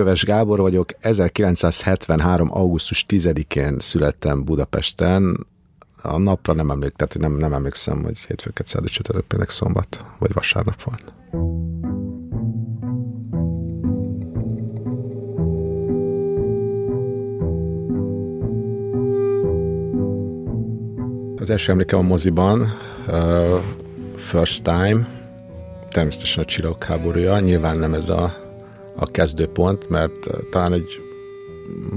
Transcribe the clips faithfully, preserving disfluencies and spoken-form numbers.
Köves Gábor vagyok, ezerkilencszázhetvenhárom. augusztus tizedikén születtem Budapesten. A napra nem emlékszem, tehát nem, nem emlékszem, hogy hétfőket szerdő csütörtök péntek szombat, vagy vasárnap volt. Az első emlékem a moziban, uh, first time, természetesen a Csillagok háborúja, nyilván nem ez a, a kezdőpont, mert talán egy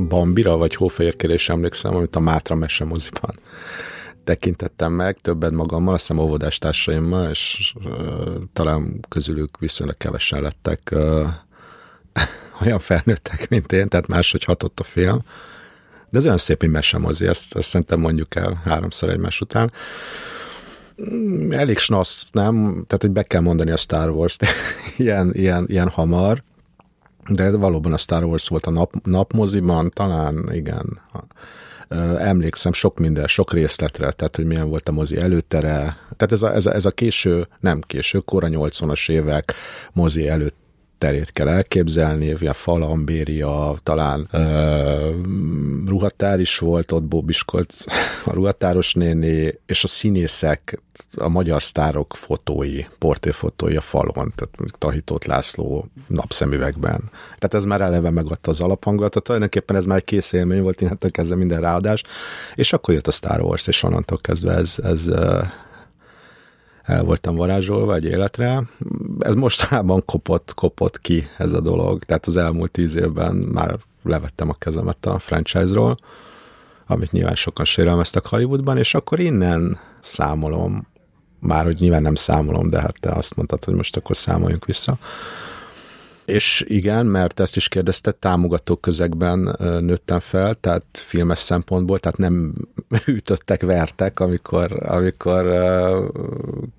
Bambira vagy Hófehérkérésre emlékszem, amit a Mátra Mese moziban tekintettem meg, többen magammal, aztán óvodástársaimmal, és uh, talán közülük viszonylag kevesen lettek uh, olyan felnőttek, mint én, tehát máshogy hatott a film. De ez olyan szép, hogy mesemozi, ezt, ezt szerintem mondjuk el háromszor egymás után. Elég snasz, nem? Tehát, hogy be kell mondani a Star Wars-t ilyen, ilyen, ilyen hamar, de valóban a Star Wars volt a nap, napmoziban, talán igen, emlékszem sok minden, sok részletre, tehát, hogy milyen volt a mozi előttere, tehát ez a, ez a, ez a késő, nem késő, kora nyolcvanas évek mozi előtt terét kell elképzelni, ilyen falambéria, talán ö, ruhatár is volt, ott bóbiskolt a ruhatáros néni, és a színészek, a magyar sztárok fotói, portréfotói a falon, tehát Tahitót László napszemüvegben. Tehát ez már eleve megadta az alaphangulatot, tulajdonképpen ez már egy kész élmény volt, innentől kezdve minden ráadás, és akkor jött a Star Wars, és onnantól kezdve ez... ez el voltam varázsolva egy életre. Ez mostanában kopott, kopott ki ez a dolog, tehát az elmúlt tíz évben már levettem a kezemet a franchise-ról, amit nyilván sokan sérelmeztek Hollywoodban, és akkor innen számolom, már hogy nyilván nem számolom, de hát te azt mondtad, hogy most akkor számoljunk vissza. És igen, mert ezt is kérdezte, támogató közegben nőttem fel, tehát filmes szempontból, tehát nem ütöttek, vertek, amikor, amikor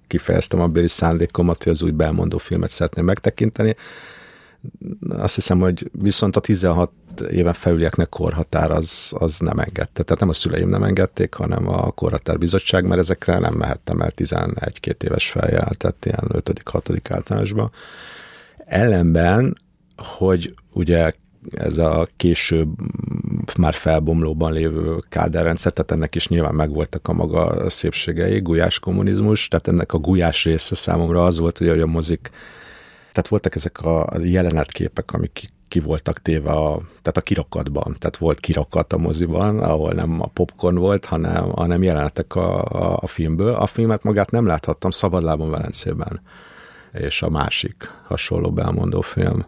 kifejeztem a béli szándékomat, hogy az úgy belmondó filmet szeretném megtekinteni. Azt hiszem, hogy viszont a tizenhat éven felülieknek korhatár az, az nem engedte. Tehát nem a szüleim nem engedték, hanem a korhatárbizottság, mert ezekre nem mehettem el tizenegy-két éves feljel, tehát ilyen ötödik-hatodik általánosban. Ellenben, hogy ugye ez a később már felbomlóban lévő káderrendszer, tehát ennek is nyilván megvoltak a maga szépségei, gulyás kommunizmus, tehát ennek a gulyás része számomra az volt, hogy a mozik, tehát voltak ezek a jelenetképek, amik ki voltak téve a, tehát a kirakatban, tehát volt kirakat a moziban, ahol nem a popcorn volt, hanem, hanem jelenetek a, a, a filmből. A filmet magát nem láthattam, szabadlábon Velencében. És a másik hasonló belmondó film,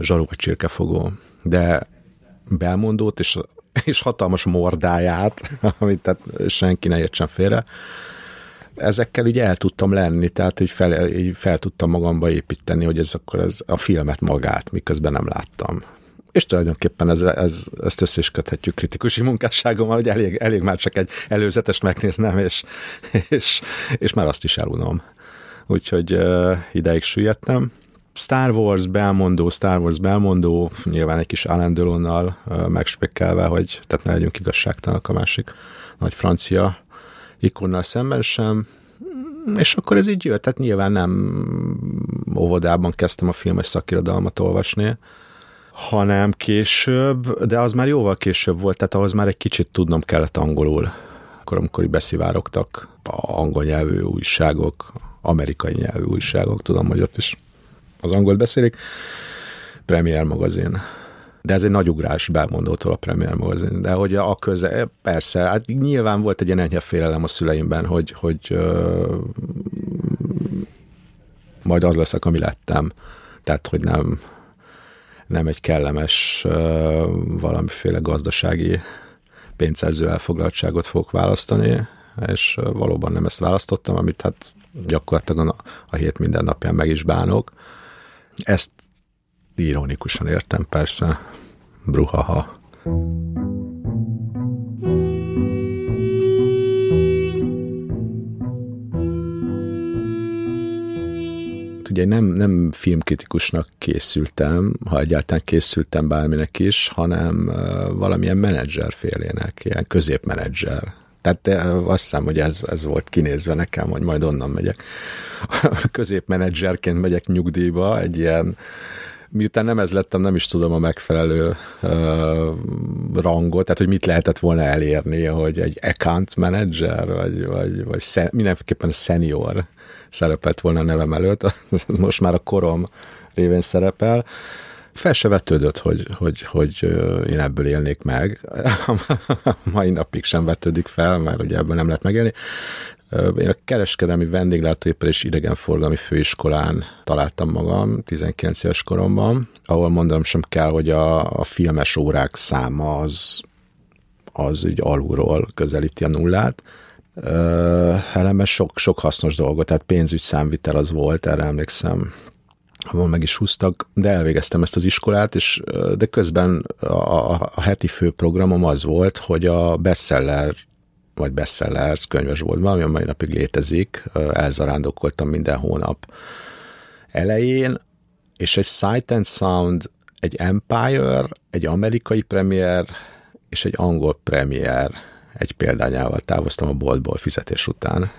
Zsaru a csirkefogó. De belmondót és, és hatalmas mordáját, amit tehát senki ne értsen félre, ezekkel ugye el tudtam lenni, tehát így fel, így fel tudtam magamba építeni, hogy ez akkor ez a filmet magát, miközben nem láttam. És tulajdonképpen ez, ez, ezt össze is köthetjük kritikusi munkásságommal, hogy elég, elég már csak egy előzetest megnéznem, és, és, és már azt is elunom. Úgyhogy uh, ideig süllyedtem. Star Wars belmondó, Star Wars belmondó, nyilván egy kis Alan Delonnal uh, megspekkelve, hogy tehát ne legyünk igazságtalanak a másik nagy francia ikonnal szemben sem. És akkor ez így jött, tehát nyilván nem óvodában kezdtem a filmes szakirodalmat olvasni, hanem később, de az már jóval később volt, tehát ahhoz már egy kicsit tudnom kellett angolul. Akkor, amikor így beszivárogtak a angol nyelvű újságok, amerikai nyelvű újságok, tudom, hogy ott is az angolt beszélik, Premier magazin. De ez egy nagy ugrás belmondótól a Premier magazin. De hogy a köze, persze, hát nyilván volt egy ilyen enyhe félelem a szüleimben, hogy, hogy euh, majd az leszek, ami lettem. Tehát, hogy nem, nem egy kellemes euh, valamiféle gazdasági pénzszerző elfoglaltságot fogok választani, és valóban nem ezt választottam, amit hát gyakorlatilag a, a hét minden napján meg is bánok. Ezt ironikusan értem, persze. Bruhaha. Ugye nem, nem filmkritikusnak készültem, ha egyáltalán készültem bárminek is, hanem valamilyen menedzserfélének, ilyen középmenedzser. Tehát azt hiszem, hogy ez, ez volt kinézve nekem, hogy majd onnan megyek. Középmenedzserként megyek nyugdíjba, egy ilyen miután nem ez lettem, nem is tudom a megfelelő uh, rangot, tehát hogy mit lehetett volna elérni, hogy egy account manager, vagy, vagy, vagy szen, mindenképpen senior szerepelt volna a nevem előtt, most már a korom révén szerepel. Fel se vetődött, hogy, hogy, hogy én ebből élnék meg. Mai napig sem vetődik fel, mert ugye ebből nem lehet megélni. Én a kereskedelmi vendéglátóipar és idegenforgalmi főiskolán találtam magam tizenkilenc éves koromban, ahol mondanom sem kell, hogy a, a filmes órák száma az, az úgy alulról közelíti a nullát. Ellenben sok, sok hasznos dolgot, tehát pénzügy, számvitel az volt, erre emlékszem, ahol meg is húztak, de elvégeztem ezt az iskolát, és de közben a, a, a heti főprogramom az volt, hogy a bestseller vagy bestsellers könyvesboltban, ami a mai napig létezik, elzarándokoltam minden hónap elején, és egy Sight and Sound, egy Empire, egy amerikai Premier, és egy angol Premier egy példányával távoztam a boltból fizetés után,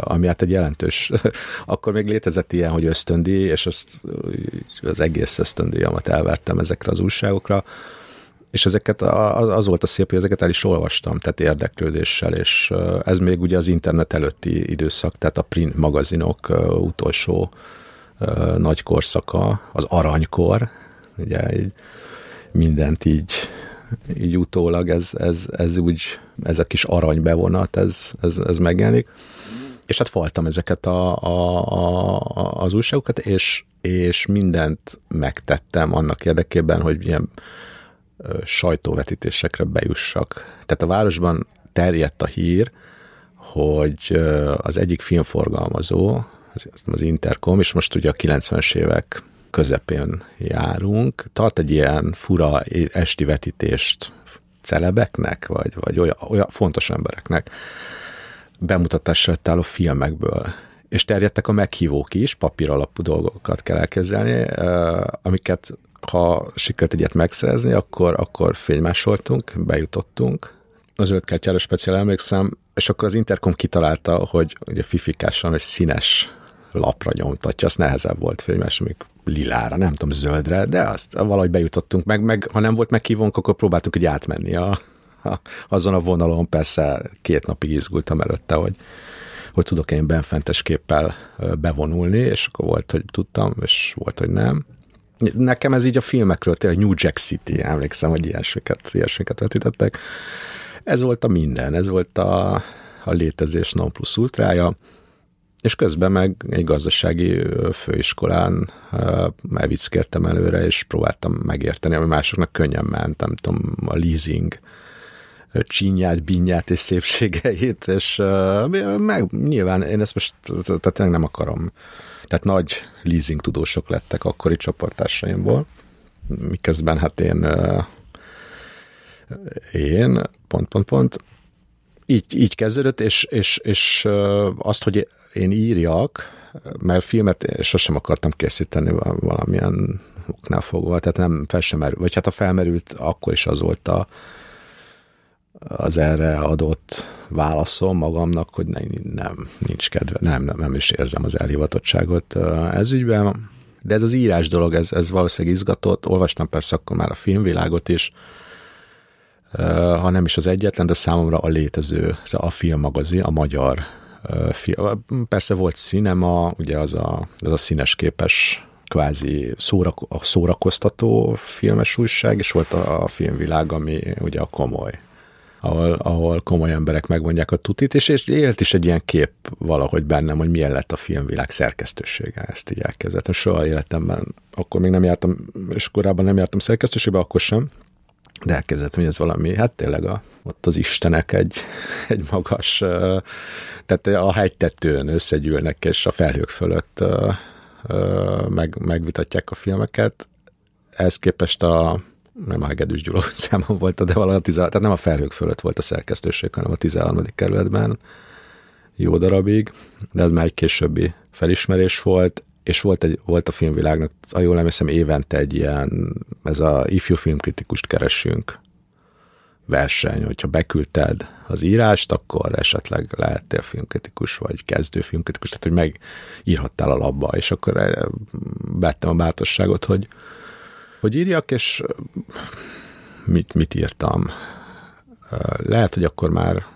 ami hát egy jelentős, akkor még létezett ilyen, hogy ösztöndíj, és azt, az egész ösztöndíjamat elvertem ezekre az újságokra, és ezeket az volt a szép, hogy ezeket el is olvastam, tehát érdeklődéssel, és ez még ugye az internet előtti időszak, tehát a print magazinok utolsó nagy korszaka, az aranykor, ugye így mindent így, így utólag ez, ez, ez úgy, ez a kis aranybevonat, ez, ez, ez megjelenik. És hát faltam ezeket a, a, a, az újságokat, és, és mindent megtettem annak érdekében, hogy ilyen sajtóvetítésekre bejussak. Tehát a városban terjedt a hír, hogy az egyik filmforgalmazó, az Intercom, és most ugye a kilencvenes évek közepén járunk, tart egy ilyen fura esti vetítést celebeknek, vagy, vagy olyan, olyan fontos embereknek bemutatásra álló filmekből. És terjedtek a meghívók is, papír alapú dolgokat kell elkezdeni, amiket ha sikert egyet megszerezni, akkor, akkor fénymásoltunk, bejutottunk. A Zöld Kertjára speciál emlékszem, és akkor az Intercom kitalálta, hogy ugye fifikásan egy színes lapra nyomtatja, azt nehezebb volt fénymásolni, lilára, nem tudom, zöldre, de azt valahogy bejutottunk, meg, meg ha nem volt meghívónk, akkor próbáltunk így átmenni a, a, azon a vonalon, persze két napig izgultam előtte, hogy hogy tudok én benfentes képpel bevonulni, és akkor volt, hogy tudtam, és volt, hogy nem. Nekem ez így a filmekről, tényleg New Jack City, emlékszem, hogy ilyesmiket, ilyesmiket vetítettek. Ez volt a minden, ez volt a, a létezés non plus ultrája, és közben meg egy gazdasági főiskolán elvickértem előre, és próbáltam megérteni, ami másoknak könnyen ment, nem tudom, a leasing csínyát, binyát és szépségeit, és uh, meg, nyilván én ezt most tehát nem akarom. Tehát nagy leasing tudósok lettek akkori csoportársaimból, miközben hát én uh, én pont, pont, pont így, így kezdődött, és, és, és uh, azt, hogy én írjak, mert filmet sosem akartam készíteni valamilyen oknál fogva, tehát nem fel sem merült, vagy hát a felmerült, akkor is az volt a az erre adott válaszom magamnak, hogy nem, nem nincs kedve, nem, nem, nem is érzem az elhivatottságot ez ügyben, de ez az írás dolog, ez, ez valószínűleg izgatott, olvastam persze akkor már a filmvilágot is, ha nem is az egyetlen, de számomra a létező, a filmmagazin, a magyar film, persze volt cinema, ugye az a, az a színesképes, kvázi szórako, a szórakoztató filmes újság, és volt a, a filmvilág, ami ugye a komoly, Ahol, ahol komoly emberek megmondják a tutit, és, és élt is egy ilyen kép valahogy bennem, hogy milyen lett a filmvilág szerkesztősége, ezt így elképzeltem. Soha életemben, akkor még nem jártam, és korábban nem jártam szerkesztőségbe, akkor sem, de elképzeltem, hogy ez valami, hát tényleg a, ott az istenek egy, egy magas, tehát a hegytetőn összegyűlnek, és a felhők fölött meg, megvitatják a filmeket. Ehhez képest a nem a Hegedűs Gyula számon volt, de valahol tizenharmadik tehát nem a felhők fölött volt a szerkesztőség, hanem a tizenharmadik kerületben jó darabig, de ez már egy későbbi felismerés volt, és volt, egy, volt a filmvilágnak, ha jól emlékszem, évente egy ilyen, ez a ifjú filmkritikust keresünk verseny, hogyha beküldted az írást, akkor esetleg lehettél filmkritikus, vagy kezdő filmkritikus, tehát hogy megírhattál a labba, és akkor vettem a bátorságot, hogy hogy írjak, és mit, mit írtam? Lehet, hogy akkor már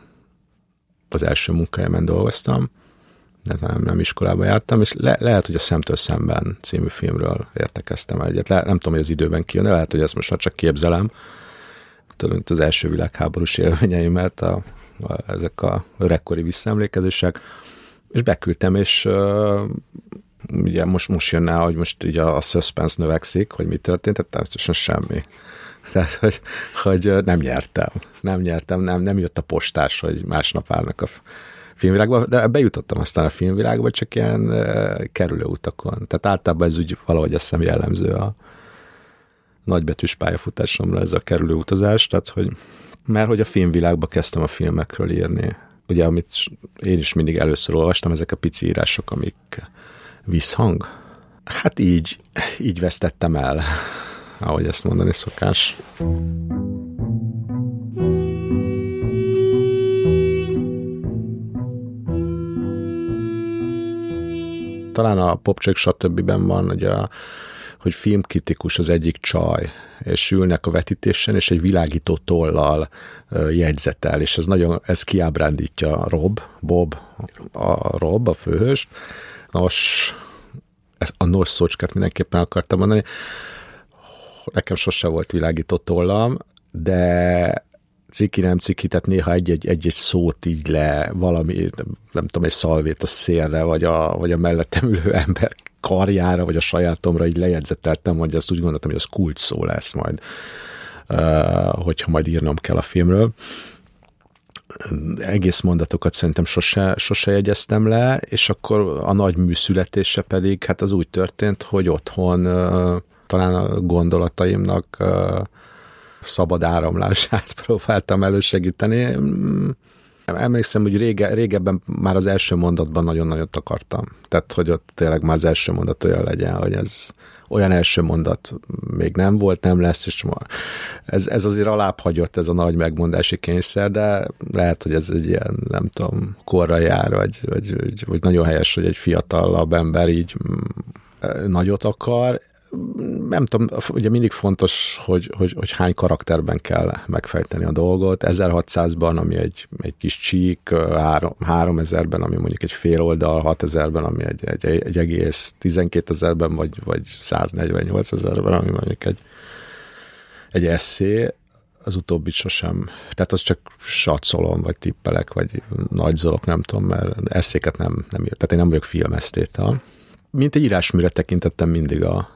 az első munkájában dolgoztam, nem, nem iskolába jártam, és le, lehet, hogy a Szemtől szemben című filmről értekeztem egyet. Le, nem tudom, hogy az időben kijön, de lehet, hogy ezt most már csak képzelem. Tudom, az első világháborús élményeimet, a, a, ezek a rekkori visszaemlékezések, és beküldtem, és uh, ugye most, most jönne, hogy most így a, a suspense növekszik, hogy mi történt, tehát természetesen semmi. Tehát, hogy, hogy nem nyertem. Nem nyertem, nem, nem jött a postás, hogy másnap várnak a filmvilágba, de bejutottam aztán a filmvilágba, csak ilyen e, kerülő utakon. Tehát általában ez úgy valahogy azt hiszem jellemző a nagybetűs pályafutásomra, ez a kerülő utazás, tehát, hogy mert hogy a filmvilágba kezdtem a filmekről írni. Ugye, amit én is mindig először olvastam, ezek a pici írások, amik visszhang. Hát így, így vesztettem el, ahogy ezt mondani szokás. Talán a popcsők stb-ben van, hogy, a, hogy filmkritikus az egyik csaj, és ülnek a vetítésen, és egy világító tollal jegyzetel, és ez nagyon, ez kiábrándítja Rob, Bob, a Rob, a főhős. Nos, a nos szócskát mindenképpen akartam mondani. Nekem sose volt világító tollam, de ciki nem ciki, tehát néha egy-egy, egy-egy szót így le, valami, nem tudom, egy szalvét a szélre, vagy a, vagy a mellettem ülő ember karjára, vagy a sajátomra így lejegyzeteltem, hogy azt úgy gondoltam, hogy az kult szó lesz majd, hogyha majd írnom kell a filmről. Egész mondatokat szerintem sose, sose jegyeztem le, és akkor a nagy mű születése pedig, hát az úgy történt, hogy otthon talán a gondolataimnak szabad áramlását próbáltam elősegíteni. Emlékszem, hogy rége, régebben már az első mondatban nagyon nagyot akartam. Tehát, hogy ott tényleg már az első mondat olyan legyen, hogy ez olyan első mondat még nem volt, nem lesz, és ez, ez azért alább hagyott, ez a nagy megmondási kényszer, de lehet, hogy ez egy ilyen, nem tudom, korra jár, vagy, vagy, vagy, vagy nagyon helyes, hogy egy fiatalabb ember így nagyot akar. Nem tudom, ugye mindig fontos, hogy, hogy, hogy hány karakterben kell megfejteni a dolgot. ezerhatszázban, ami egy, egy kis csík, háromezerben, ami mondjuk egy fél oldal, hatezerben, ami egy, egy, egy egész, tizenkétezerben, vagy, vagy száznegyvennyolcezerben, ami mondjuk egy, egy esszé. Az utóbbi sosem, tehát az csak satszolom, vagy tippelek, vagy nagyzolok, nem tudom, mert esszéket nem, nem ír. Tehát én nem vagyok filmesztéta. Mint egy írásműre tekintettem mindig a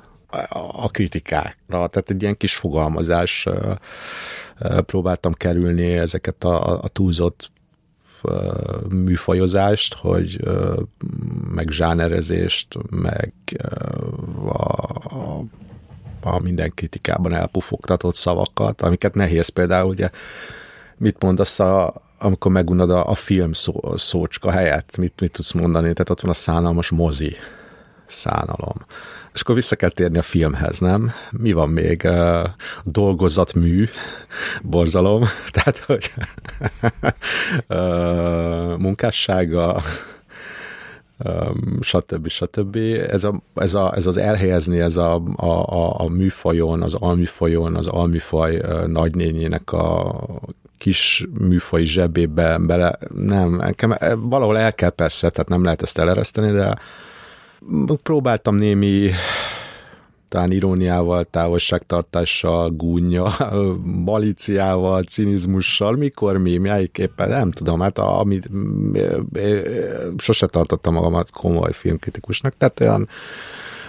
a kritikákra, tehát egy ilyen kis fogalmazás, próbáltam kerülni ezeket a, a túlzott műfajozást, hogy meg zsánerezést, meg a, a, a minden kritikában elpufogtatott szavakat, amiket nehéz például, ugye mit mondasz a amikor megunod a, a film szó, szócska helyett, mit, mit tudsz mondani, tehát ott van a szánalmas mozi szánalom. És akkor vissza kell térni a filmhez, nem? Mi van még? Dolgozatmű, borzalom, tehát, hogy munkássága, stb. Stb. Ez, a, ez, a, ez az elhelyezni, ez a, a, a, a műfajon, az alműfajon, az alműfaj nagynényének a kis műfaj zsebébe bele, nem, nekem valahol el kell persze, tehát nem lehet ezt elereszteni, de próbáltam némi talán iróniával, távolságtartással, gúnnyal, malíciával, cinizmussal, mikor mi, miképpen, nem tudom, hát amit sose tartottam magamat komoly filmkritikusnak, tehát olyan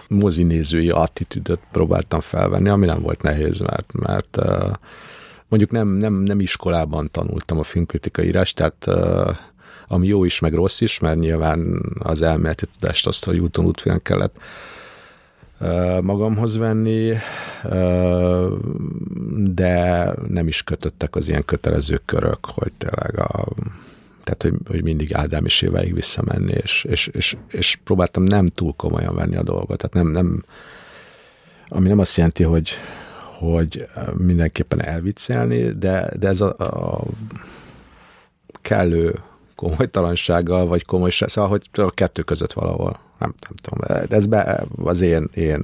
mozinézői attitűdöt próbáltam felvenni, ami nem volt nehéz, mert, mert mondjuk nem, nem, nem iskolában tanultam a filmkritika írást, tehát ami jó is, meg rossz is, mert nyilván az elméleti tudást azt a úton útfélen kellett magamhoz venni, de nem is kötöttek az ilyen kötelező körök, hogy tényleg a, tehát, hogy, hogy mindig Ádám és Éváig visszamenni, és, és, és, és próbáltam nem túl komolyan venni a dolgot, tehát nem, nem ami nem azt jelenti, hogy, hogy mindenképpen elviccelni, de, de ez a, a kellő komolytalansággal, vagy komolyság, szóval, hogy a kettő között valahol, nem, nem tudom, de ez be, az én, én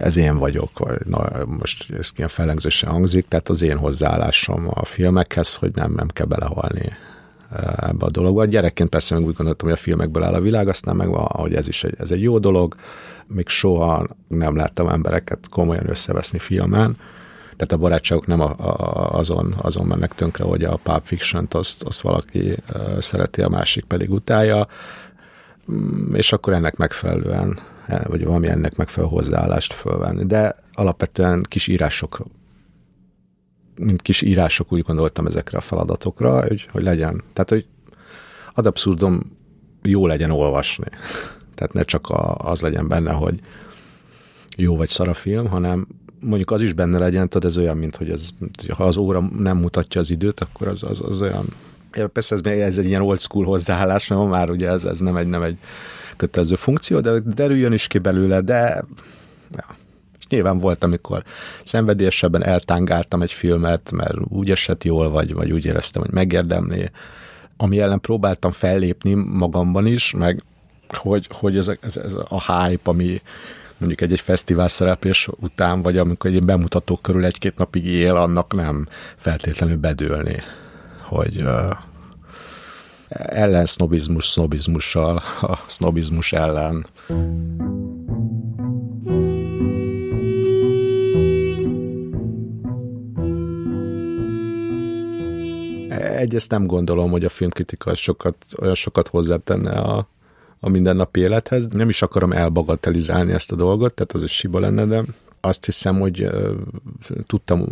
ez én vagyok, vagy, na, most ez ilyen fellengzősen hangzik, tehát az én hozzáállásom a filmekhez, hogy nem, nem kell belehalni ebbe a dologba. Gyerekként persze meg úgy gondoltam, hogy a filmekből áll a világ, aztán meg van, hogy ez is egy, ez egy jó dolog, még soha nem láttam embereket komolyan összeveszni filmen, tehát a barátságok nem a, a, azon, azon mennek tönkre, hogy a Pulp Fiction-t azt, azt valaki szereti, a másik pedig utálja, és akkor ennek megfelelően, vagy valami ennek megfelelő hozzáállást fölvenni. De alapvetően kis írások, mint kis írások úgy gondoltam ezekre a feladatokra, hogy, hogy legyen, tehát hogy ad abszurdum jó legyen olvasni. Tehát ne csak a, az legyen benne, hogy jó vagy szar a film, hanem mondjuk az is benne legyen, tudod, ez olyan, mint hogy ez, ha az óra nem mutatja az időt, akkor az, az, az olyan... Persze ez, ez egy ilyen old school hozzáállás, mert már ugye ez, ez nem, egy, nem egy kötelező funkció, de derüljön is ki belőle, de... Ja. És nyilván volt, amikor szenvedélyesebben eltángáltam egy filmet, mert úgy esett jól, vagy, vagy úgy éreztem, hogy megérdemli. Ami ellen próbáltam fellépni magamban is, meg hogy, hogy ez, ez, ez a hype, ami mondjuk egy-egy fesztivál szereplés után, vagy amikor egy bemutató körül egy-két napig él, annak nem feltétlenül bedőlni, hogy uh, ellen sznobizmus, sznobizmussal, a sznobizmus ellen. Egyrészt nem gondolom, hogy a filmkritika sokat, olyan sokat hozzátenne a a mindennapi élethez. Nem is akarom elbagatelizálni ezt a dolgot, tehát az is hiba lenne, de azt hiszem, hogy uh, tudtam,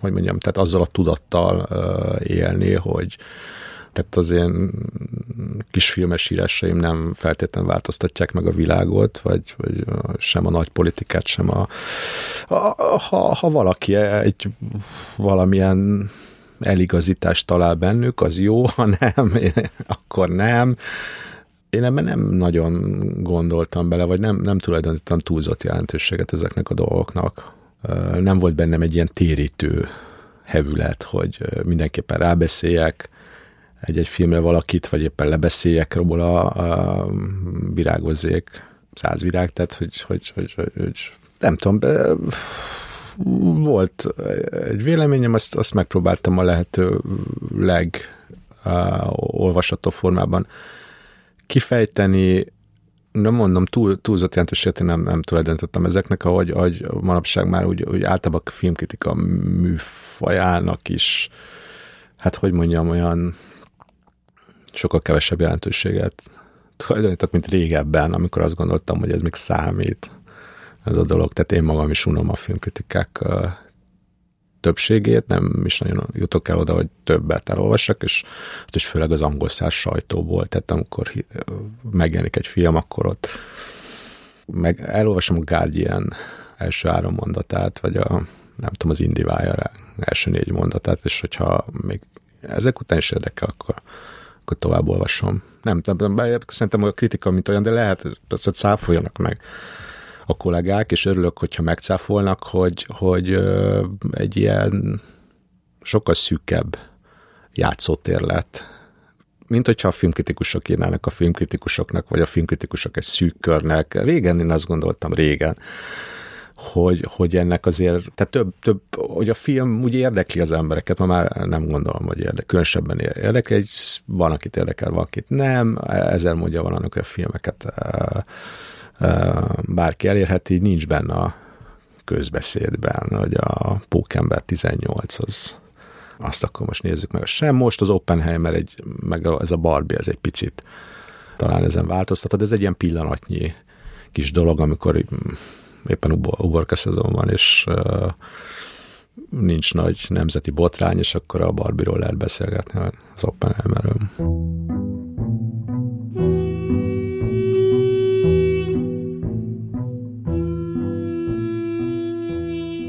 hogy mondjam, tehát azzal a tudattal uh, élni, hogy tehát az én kisfilmes írásaim nem feltétlenül változtatják meg a világot, vagy, vagy sem a nagy politikát, sem a... a ha, ha valaki egy valamilyen eligazítást talál bennük, az jó, ha nem, akkor nem. Én ebben nem nagyon gondoltam bele, vagy nem, nem tulajdonítottam túlzott jelentőséget ezeknek a dolgoknak. Nem volt bennem egy ilyen térítő hevület, hogy mindenképpen rábeszéljek egy-egy filmre valakit, vagy éppen lebeszéljek róla, a virágozzék száz virág, tehát hogy, hogy, hogy, hogy, hogy nem tudom, be, volt egy véleményem, azt, azt megpróbáltam a lehető legolvasható formában kifejteni, nem mondom, túl, túlzott jelentőséget én nem, nem tulajdonítottam ezeknek, ahogy, ahogy manapság már úgy, úgy általában a filmkritika műfajának is, hát hogy mondjam, olyan sokkal kevesebb jelentőséget tulajdonítok, mint régebben, amikor azt gondoltam, hogy ez még számít ez a dolog. Tehát én magam is unom a filmkritikák többségét, nem is nagyon jutok el oda, hogy többet elolvassak, és azt is főleg az angol száz sajtóból, tehát amikor megjelenik egy film, akkor ott meg elolvasom a Guardian első három mondatát, vagy a, nem tudom, az IndieWire első négy mondatát, és hogyha még ezek után is érdekel, akkor, akkor tovább olvasom. Nem, szerintem a kritika, mint olyan, de lehet, ezt száfoljanak meg a kollégák, és örülök, hogyha megcáfolnak, hogy, hogy egy ilyen sokkal szűkebb játszótér lett. Mint hogyha a filmkritikusok írnának a filmkritikusoknak, vagy a filmkritikusok egy szűk körnek. Régen én azt gondoltam, régen, hogy, hogy ennek azért, tehát több, több, hogy a film úgy érdekli az embereket, ma már nem gondolom, hogy érdekli, különösebben érdekel, egy, van, akit érdekel, van, akit nem, ezer módja van annak, hogy a filmeket bárki elérheti, nincs benne a közbeszédben, hogy a Pókember tizennyolc az, azt akkor most nézzük meg, sem most az Oppenheimer, egy, meg ez a Barbie, ez egy picit talán ezen változtatod, ez egy ilyen pillanatnyi kis dolog, amikor éppen uborka szezon van, és uh, nincs nagy nemzeti botrány, és akkor a Barbie-ról lehet beszélgetni az Oppenheimerről.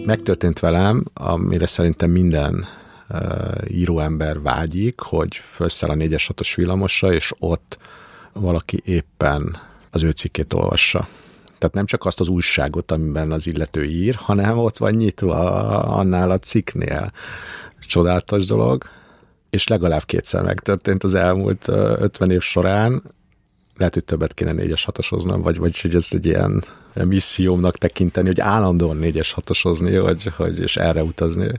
Megtörtént velem, amire szerintem minden uh, íróember vágyik, hogy felszáll a négyes hatos villamosra, és ott valaki éppen az ő cikkét olvassa. Tehát nem csak azt az újságot, amiben az illető ír, hanem ott van nyitva annál a cikknél. Csodálatos dolog, és legalább kétszer megtörtént az elmúlt ötven év során, lehet, hogy többet kéne négyes hatosoznom, vagy, vagyis hogy ez egy ilyen missziómnak tekinteni, hogy állandóan négyes hatosozni, vagy, hogy, és erre utazni.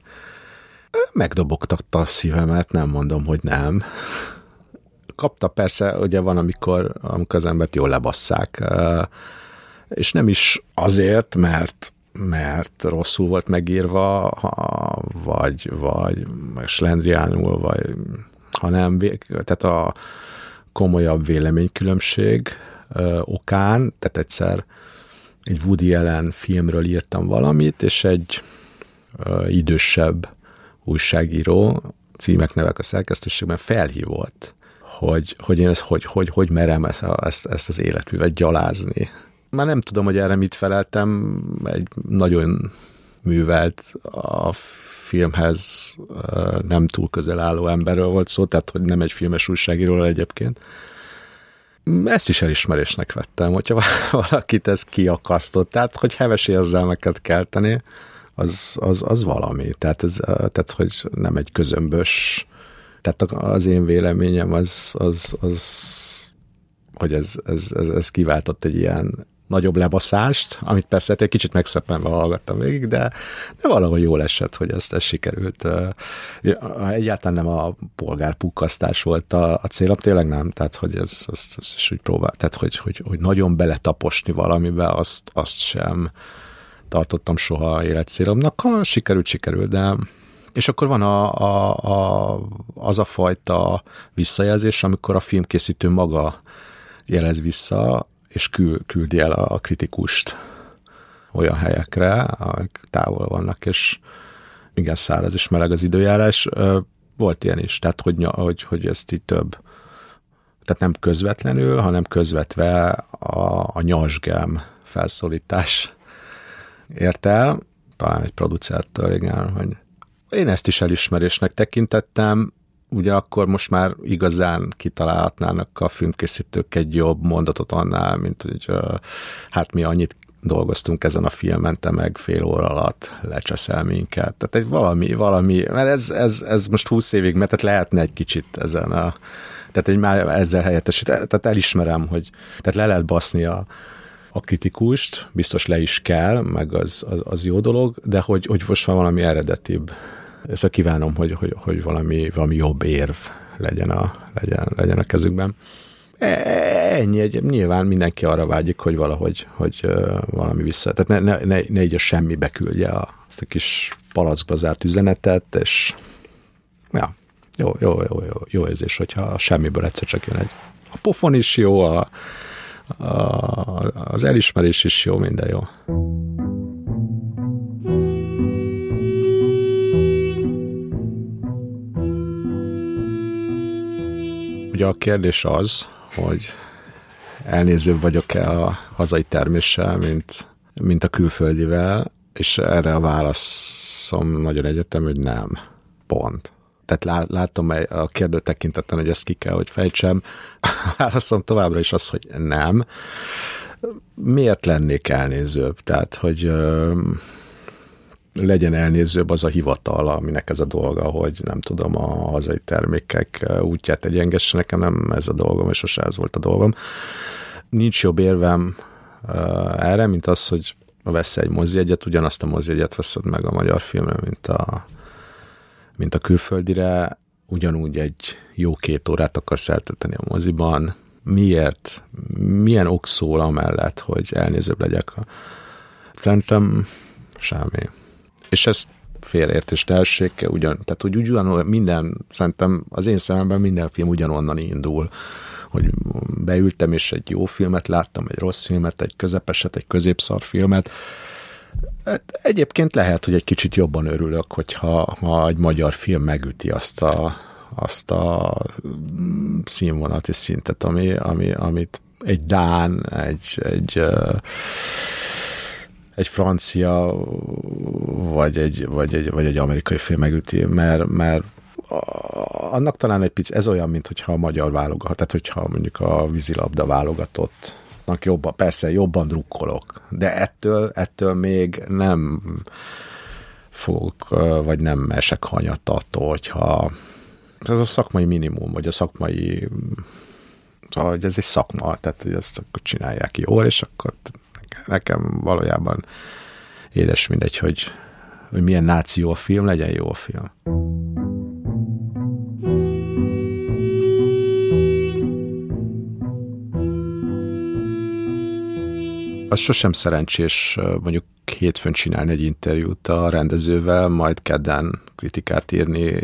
Megdobogtatta a szívemet, nem mondom, hogy nem. Kapta persze, ugye van, amikor, amikor az embert jól lebasszák, és nem is azért, mert mert rosszul volt megírva, ha, vagy, vagy slendriánul, vagy hanem tehát a komolyabb véleménykülönbség ö, okán, tehát egyszer egy Woody Allen filmről írtam valamit, és egy ö, idősebb újságíró, címek nevek a szerkesztőségben felhívott, hogy, hogy én ezt hogy, hogy, hogy merem ezt, ezt az életművet gyalázni. Már nem tudom, hogy erre mit feleltem, egy nagyon művelt, a filmhez nem túl közel álló emberről volt szó, tehát hogy nem egy filmes újságíróról egyébként. Ezt is elismerésnek vettem, hogyha valakit ez kiakasztott, tehát hogy heves érzelmeket kelteni, az, az, az valami, tehát, ez, tehát hogy nem egy közömbös, tehát az én véleményem az, az, az hogy ez, ez, ez, ez kiváltott egy ilyen nagyobb lebaszást, amit persze egy kicsit megszeppenve hallgattam végig, de, de valahogy jól esett, hogy ezt, ezt sikerült. Egyáltalán nem a polgárpukkasztás volt a, a célom, tényleg nem, tehát hogy ez, ezt, ezt is úgy próbál, tehát hogy, hogy, hogy nagyon beletaposni valamibe, azt, azt sem tartottam soha életcélomnak, ha sikerült, sikerült, de és akkor van a, a, a, az a fajta visszajelzés, amikor a filmkészítő maga jelez vissza, és küldi el a kritikust olyan helyekre, amik távol vannak, és igen, száraz és meleg az időjárás. Volt ilyen is, tehát hogy, hogy, hogy ezt így több, tehát nem közvetlenül, hanem közvetve a, a nyasgám felszólítás ért el, talán egy producertől, igen, hogy én ezt is elismerésnek tekintettem, ugyanakkor most már igazán kitalálhatnának a filmkészítők egy jobb mondatot annál, mint hogy hát mi annyit dolgoztunk ezen a filmen, te meg fél óra alatt lecseszel minket. Tehát egy valami, valami, mert ez, ez, ez most húsz évig, mert tehát lehetne egy kicsit ezen a, tehát egy már ezzel helyettesít, tehát elismerem, hogy tehát le lehet baszni a, a kritikust, biztos le is kell, meg az, az, az jó dolog, de hogy, hogy most van valami eredetibb. Ezt kívánom, hogy, hogy, hogy valami, valami jobb érv legyen a, legyen, legyen a kezükben. Ennyi, egy, nyilván mindenki arra vágyik, hogy valahogy hogy valami vissza. Tehát ne, ne, ne így a semmibe küldje a, azt a kis palackba zárt üzenetet, és ja, jó, jó, jó, jó, jó érzés, hogyha a semmiből egyszer csak jön egy. A pofon is jó, a, a, az elismerés is jó, minden jó. Ugye a kérdés az, hogy elnézőbb vagyok-e a hazai terméssel, mint, mint a külföldivel, és erre a válaszom nagyon egyetem, hogy nem. Pont. Tehát látom a kérdő tekintetben, hogy ezt ki kell, hogy fejtsem. A válaszom továbbra is az, hogy nem. Miért lennék elnézőbb? Tehát, hogy ö, legyen elnézőbb az a hivatal, aminek ez a dolga, hogy nem tudom, a hazai termékek útját egyengesse, nekem nem ez a dolgom, és sose ez volt a dolgom. Nincs jobb érvem uh, erre, mint az, hogy vesz egy mozijegyet, ugyanazt a mozijegyet veszed meg a magyar filmre, mint a, mint a külföldire, ugyanúgy egy jó két órát akarsz eltölteni a moziban. Miért? Milyen ok szól amellett, hogy elnézőbb legyek? Szerintem semmi. És ezt félreértést elsők, ugyan, tehát hogy ugyan minden, szerintem az én szememben minden film ugyanonnan indul, hogy beültem és egy jó filmet láttam, egy rossz filmet, egy közepeset, egy középszar filmet. Egyébként lehet, hogy egy kicsit jobban örülök, hogyha ha egy magyar film megüti azt a, azt a színvonati szintet, ami, ami, amit egy dán, egy... egy egy francia, vagy egy, vagy egy, vagy egy amerikai film megüti, mert, mert annak talán egy picit, ez olyan, mint hogyha a magyar válogatott, tehát hogyha mondjuk a vízilabda válogatottnak jobban, persze jobban drukkolok, de ettől, ettől még nem fogok, vagy nem esek hanyat attól, hogyha ez a szakmai minimum, vagy a szakmai Szóval, hogy ez egy szakma, tehát hogy ezt akkor csinálják jól, és akkor nekem valójában édes mindegy, hogy, hogy milyen náció a film, legyen jó a film. Az sosem szerencsés mondjuk hétfőn csinálni egy interjút a rendezővel, majd kedden kritikát írni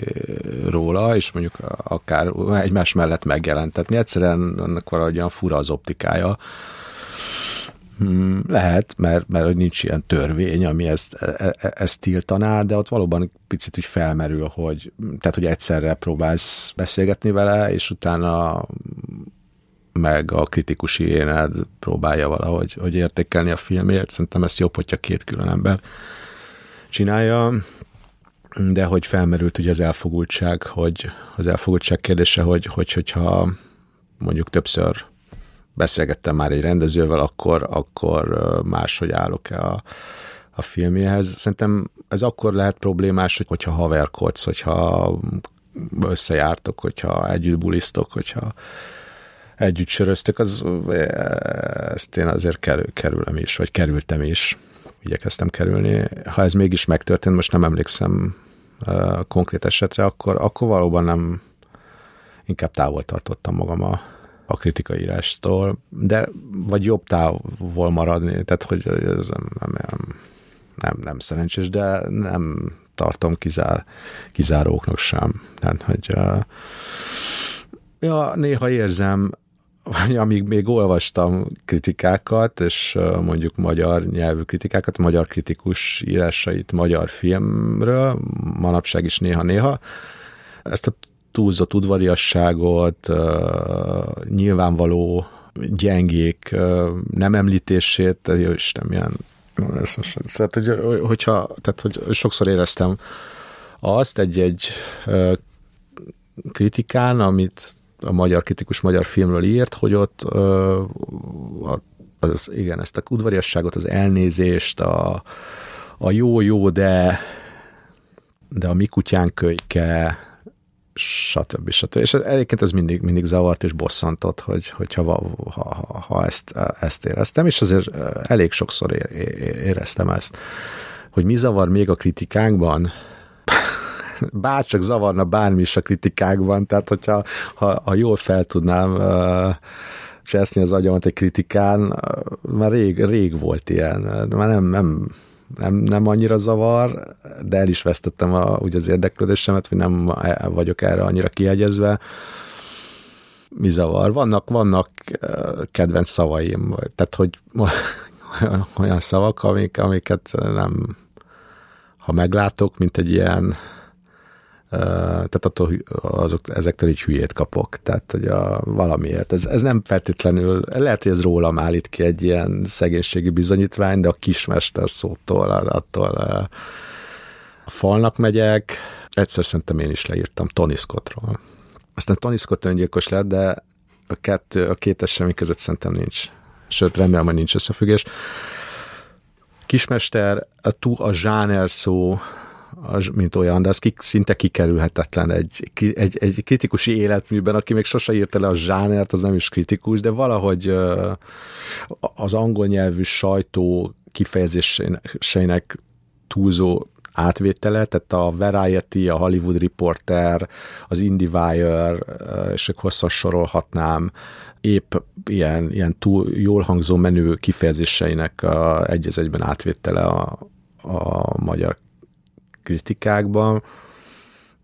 róla, és mondjuk akár egymás mellett megjelentetni. Egyszerűen annak valahogy olyan fura az optikája. Lehet, mert, mert nincs ilyen törvény, ami ezt, e, ezt tiltaná, de ott valóban picit úgy felmerül, hogy, tehát, hogy egyszerre próbálsz beszélgetni vele, és utána meg a kritikus iéned próbálja valahogy hogy értékelni a filmét. Szerintem ezt jobb, hogyha két külön ember csinálja, de hogy felmerült ugye az elfogultság, hogy az elfogultság kérdése, hogy, hogy hogyha mondjuk többször beszélgettem már egy rendezővel, akkor, akkor máshogy állok-e a, a filmjéhez. Szerintem ez akkor lehet problémás, hogyha haverkodsz, hogyha összejártok, hogyha együtt bulisztok, hogyha együtt söröztök, az, ezt én azért kerülöm is, vagy kerültem is, igyekeztem kerülni. Ha ez mégis megtörtént, most nem emlékszem a konkrét esetre, akkor, akkor valóban nem, inkább távol tartottam magam a, a kritikai írástól, de vagy jobb távol maradni, tehát hogy ez nem, nem, nem, nem szerencsés, de nem tartom kizár, kizáróknak sem. Tehát, hogy ja, néha érzem, amíg még olvastam kritikákat, és mondjuk magyar nyelvű kritikákat, magyar kritikus írásait magyar filmről, manapság is néha-néha, ezt a túlzott udvariasságot, nyilvánvaló gyengék nem említését, jó Isten, ilyen, tehát, hogy, hogyha, tehát, hogy sokszor éreztem azt egy-egy kritikán, amit a magyar kritikus magyar filmről írt, hogy ott az, igen, ezt a udvariasságot, az elnézést, a, a jó-jó, de, de a mi kutyánk kölyke, stb. stb. És egyébként ez mindig, mindig zavart és bosszantott, hogy, hogyha ha, ha, ha ezt, ezt éreztem, és azért elég sokszor éreztem ezt, hogy mi zavar még a kritikánkban, bárcsak zavarna bármi is a kritikákban, tehát hogyha ha, ha jól fel tudnám uh, cseszni az agyamat egy kritikán, uh, már rég, rég volt ilyen, már nem, nem, nem, nem annyira zavar, de el is vesztettem a, úgy az érdeklődésemet, hogy nem vagyok erre annyira kihegyezve. Mi zavar? Vannak, vannak uh, kedvenc szavaim, tehát hogy olyan szavak, amik, amiket nem, ha meglátok, mint egy ilyen tehát attól azok, ezektől így hülyét kapok, tehát hogy a, valamiért. Ez, ez nem feltétlenül, lehet, hogy ez rólam állít ki egy ilyen szegénységi bizonyítvány, de a kismester szótól, attól a falnak megyek. Egyszer szerintem én is leírtam Tony Scottról. Aztán Tony Scott öngyilkos lett, de a, kettő, a két esemény között szerintem nincs. Sőt, remélem, hogy nincs összefüggés. Kismester, a, a zsáner szó az, mint olyan, de az ki, szinte kikerülhetetlen egy, egy, egy kritikusi életműben, aki még sose írta le a zsánert, az nem is kritikus, de valahogy az angol nyelvű sajtó kifejezéseinek túlzó átvétele, tehát a Variety, a Hollywood Reporter, az IndieWire, és hosszan sorolhatnám, épp ilyen, ilyen túl jól hangzó menő kifejezéseinek a, egy az egyben átvétele a, a magyar kritikákban,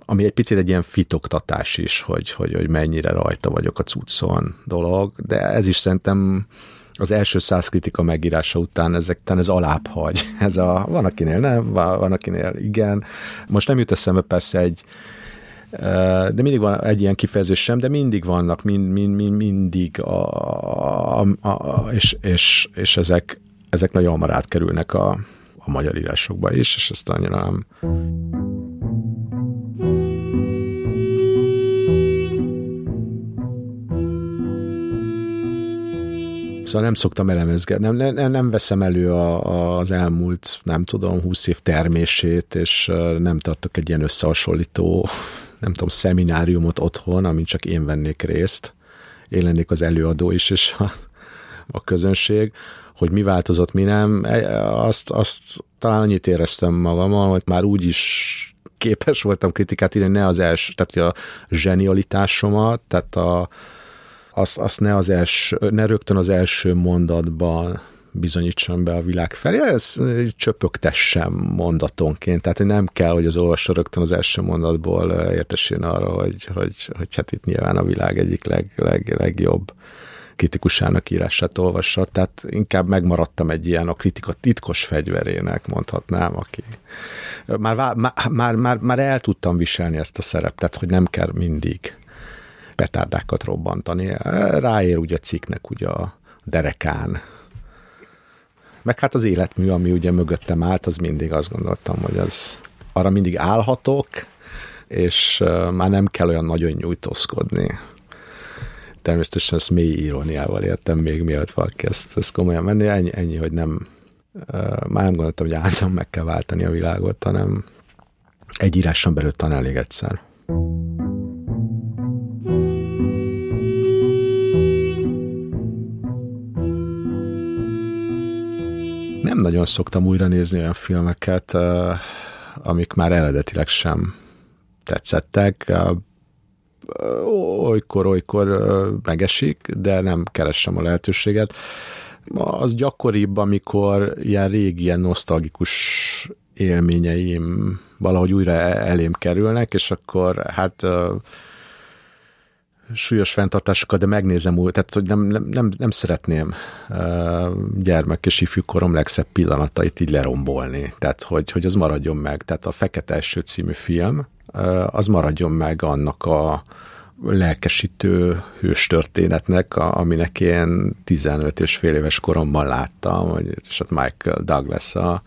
ami egy picit egy ilyen fitoktatás is, hogy, hogy, hogy mennyire rajta vagyok a cuccon dolog, de ez is szerintem az első száz kritika megírása után ezek, ez alább hagy. Ez a, van akinél nem, van akinél igen. Most nem jut eszembe persze egy, de mindig van egy ilyen kifejezés sem, de mindig vannak, mind, mind, mind, mindig a, a, a, és, és, és ezek, ezek nagyon hamar átkerülnek a a magyar írásokba is, és ezt annyira nem. Szóval nem szoktam elemezgetni, nem, nem, nem veszem elő a, a, az elmúlt, nem tudom, húsz év termését, és nem tartok egy ilyen összehasonlító, nem tudom, szemináriumot otthon, amin csak én vennék részt, én lennék az előadó is, és a, a közönség, hogy mi változott, mi nem, azt, azt talán annyit éreztem magammal, hogy már úgy is képes voltam kritikát írni, ne az első, tehát a zsenialitásomat, tehát a, azt, azt ne, az első, ne rögtön az első mondatban bizonyítsam be a világ felé, ezt csöpögtessem mondatonként, tehát nem kell, hogy az olvasó rögtön az első mondatból értesüljön arra, hogy, hogy, hogy hát itt nyilván a világ egyik leg, leg, legjobb kritikusának írását olvassa, tehát inkább megmaradtam egy ilyen a kritika titkos fegyverének, mondhatnám, aki már, már, már, már el tudtam viselni ezt a szerepet, tehát hogy nem kell mindig petárdákat robbantani, ráér ugye a cikknek ugye a derekán. Meg hát az életmű, ami ugye mögöttem állt, az mindig azt gondoltam, hogy az arra mindig állhatok, és már nem kell olyan nagyon nyújtózkodni. Természetesen ezt mély iróniával értem még, mielőtt valaki ezt, ezt komolyan venni. Ennyi, ennyi, hogy nem, már nem gondoltam, hogy állandóan meg kell váltani a világot, hanem egy íráson belül talán elég egyszer. Nem nagyon szoktam újra nézni olyan filmeket, amik már eredetileg sem tetszettek. Olykor-olykor megesik, de nem keresem a lehetőséget. Az gyakoribb, amikor ilyen régi, ilyen nosztalgikus élményeim valahogy újra elém kerülnek, és akkor hát súlyos fenntartásokkal, de megnézem úgy, tehát hogy nem, nem, nem szeretném gyermek és ifjú korom legszebb pillanatait így lerombolni, tehát hogy, hogy az maradjon meg. Tehát a Fekete Eső című film, az maradjon meg annak a lelkesítő hőstörténetnek, aminek én tizenöt és fél éves koromban láttam, és ott Michael Douglas a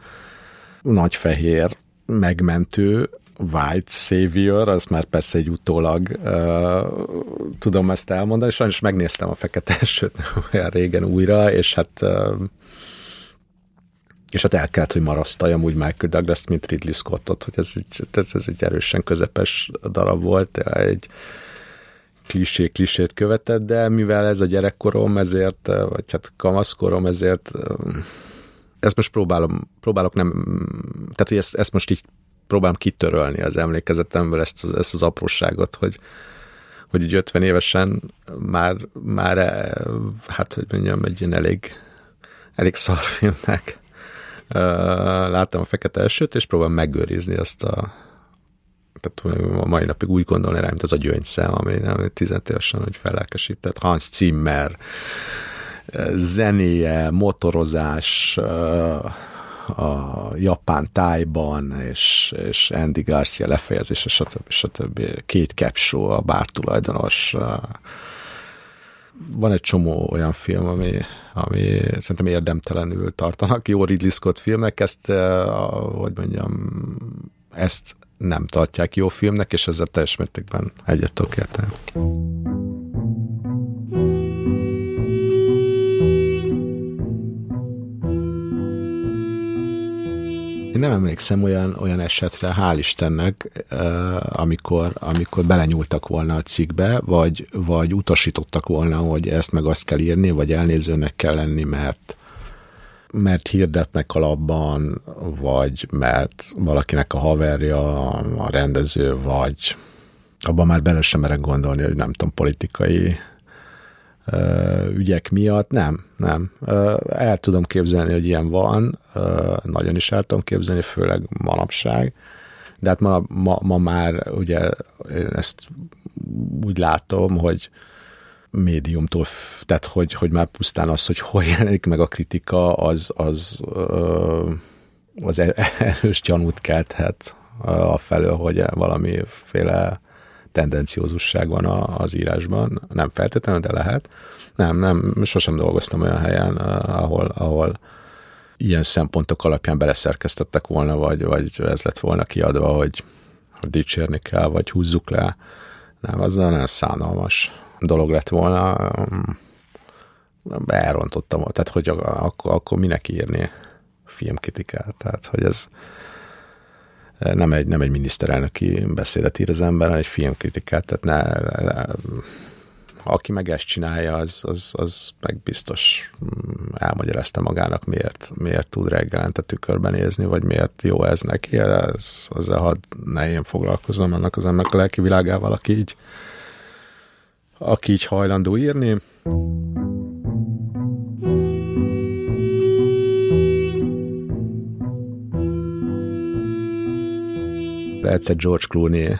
nagy fehér megmentő, White Savior, az már persze egy utólag uh, tudom ezt elmondani, sajnos megnéztem a Fekete Esőt olyan régen újra, és hát uh, és hát el kellett, hogy marasztaljam úgy Michael Douglas-t, mint Ridley Scottot, hogy ez egy, ez, ez egy erősen közepes darab volt, egy klisé-klisét követett, de mivel ez a gyerekkorom, ezért, vagy hát kamaszkorom, ezért ezt most próbálom, próbálok nem, tehát hogy ezt, ezt most így próbálom kitörölni az emlékezetemből ezt az, ezt az apróságot, hogy, hogy így ötven évesen már, már hát, hogy mondjam, egy ilyen elég, elég szarfilmnek láttam a Fekete Esőt, és próbálom megőrizni azt a, tehát a mai napig úgy gondolni rá, mint az a Gyöngyszem, ami tizenöt évesen hogy fellelkesített. Hans Zimmer zenéje, motorozás, a japán tájban, és, és Andy Garcia lefejezése, stb. stb. Két Capshaw, a bártulajdonos. Van egy csomó olyan film, ami, ami szerintem érdemtelenül tartanak. Jó Ridley Scott filmek, ezt, hogy mondjam, ezt nem tartják jó filmnek, és ezzel teljes mértékben egyet tudok érteni. Én nem emlékszem olyan, olyan esetre, hál' Istennek, amikor, amikor belenyúltak volna a cikkbe, vagy, vagy utasítottak volna, hogy ezt meg azt kell írni, vagy elnézőnek kell lenni, mert, mert hirdetnek alapban, vagy mert valakinek a haverja, a rendező, vagy abban már bele sem merek gondolni, hogy nem tudom, politikai ügyek miatt, nem, nem. El tudom képzelni, hogy ilyen van, nagyon is el tudom képzelni, főleg manapság, de hát ma, ma, ma már ugye én ezt úgy látom, hogy médiumtól, tehát hogy, hogy már pusztán az, hogy hol jelenik meg a kritika, az, az, az erős gyanút kelthet afelől, hogy valamiféle tendenciózusság van az írásban, nem feltétlenül, de lehet. Nem, nem, sosem dolgoztam olyan helyen, ahol, ahol ilyen szempontok alapján beleszerkesztettek volna, vagy, vagy ez lett volna kiadva, hogy, hogy dicsérni kell, vagy húzzuk le. Nem, az nagyon szánalmas dolog lett volna. Elrontottam, tehát hogy akkor, akkor minek írni filmkritikát, tehát hogy ez nem egy, nem egy miniszterelnöki beszédet ír az ember, hanem egy filmkritikát, tehát ne, ne, aki meg ezt csinálja, az, az, az meg biztos elmagyarázta magának, miért, miért tud reggelente tükörben nézni, vagy miért jó ez neki, ez, azzal hadd ne én foglalkozom annak az ember a lelki világával, aki így, aki így hajlandó írni. Egyszer George Clooney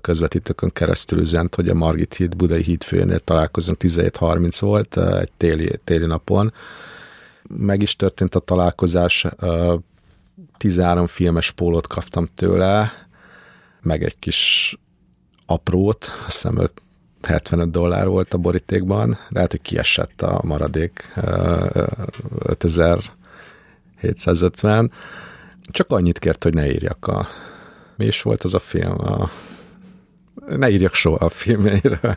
közvetítőkön keresztül üzent, hogy a Margit híd, Budai hídfőjénél találkozunk, tizenhét harminc volt egy téli, téli napon. Meg is történt a találkozás, tizenhárom filmes pólót kaptam tőle, meg egy kis aprót, azt hiszem öt hetvenöt dollár volt a borítékban, lehet, hogy kiesett a maradék ötezer-hétszázötven. Csak annyit kért, hogy ne írjak a Mi is volt az a film? A... Ne írjak soha a filmjeiről.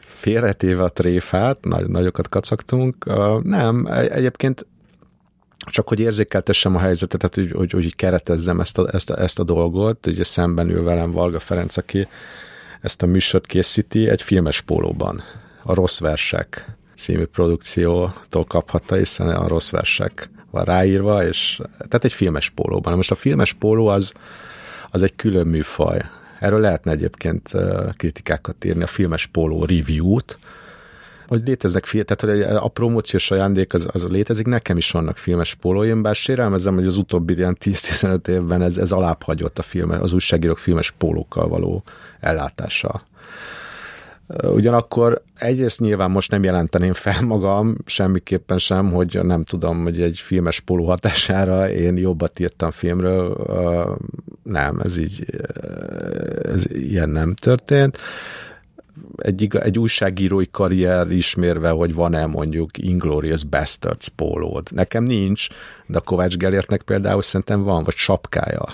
Félretéve a tréfát, nagy, nagyokat kacagtunk. Uh, nem, egyébként csak hogy érzékeltessem a helyzetet, tehát úgy, úgy, úgy keretezzem ezt a, ezt, a, ezt a dolgot. Ugye szemben ül velem Varga Ferenc, aki ezt a műsort készíti, egy filmes pólóban. A Rossz versek című produkciótól kaphatta, hiszen a Rossz versek van ráírva, és tehát egy filmes pólóban. Most a filmes póló az, az egy külön műfaj. Erről lehetne egyébként kritikákat írni, a filmes póló review-t, hogy léteznek, tehát a promóciós ajándék az, az létezik, nekem is vannak filmes pólóim, bár sérelmezem, hogy az utóbbi ilyen tíz-tizenöt évben ez, ez alább hagyott a film, az újságírók filmes pólókkal való ellátása. Ugyanakkor egyrészt nyilván most nem jelenteném fel magam, semmiképpen sem, hogy nem tudom, hogy egy filmes póló hatására én jobbat írtam filmről. Nem, ez így, ez ilyen nem történt. Egy, egy újságírói karrier ismérve, hogy van-e mondjuk Inglourious Bastards pólód. Nekem nincs, de a Kovács Gellértnek például szerintem van, vagy sapkája.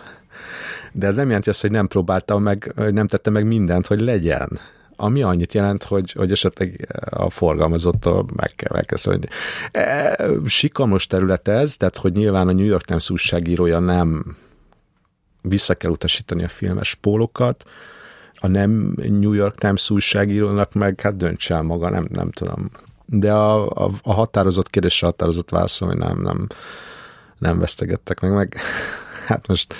De ez nem jelenti azt, hogy nem próbáltam meg, nem tettem meg mindent, hogy legyen. Ami annyit jelent, hogy, hogy esetleg a forgalmazottól meg kell elkezdeni. E, sikamos terület ez, tehát hogy nyilván a New York Times újságírója nem vissza kell utasítani a filmes pólókat, a nem New York Times újságírónak meg hát döntse el maga, nem, nem tudom. De a, a, a határozott kérdésre határozott válaszol, hogy nem, nem, nem vesztegettek meg, meg hát most...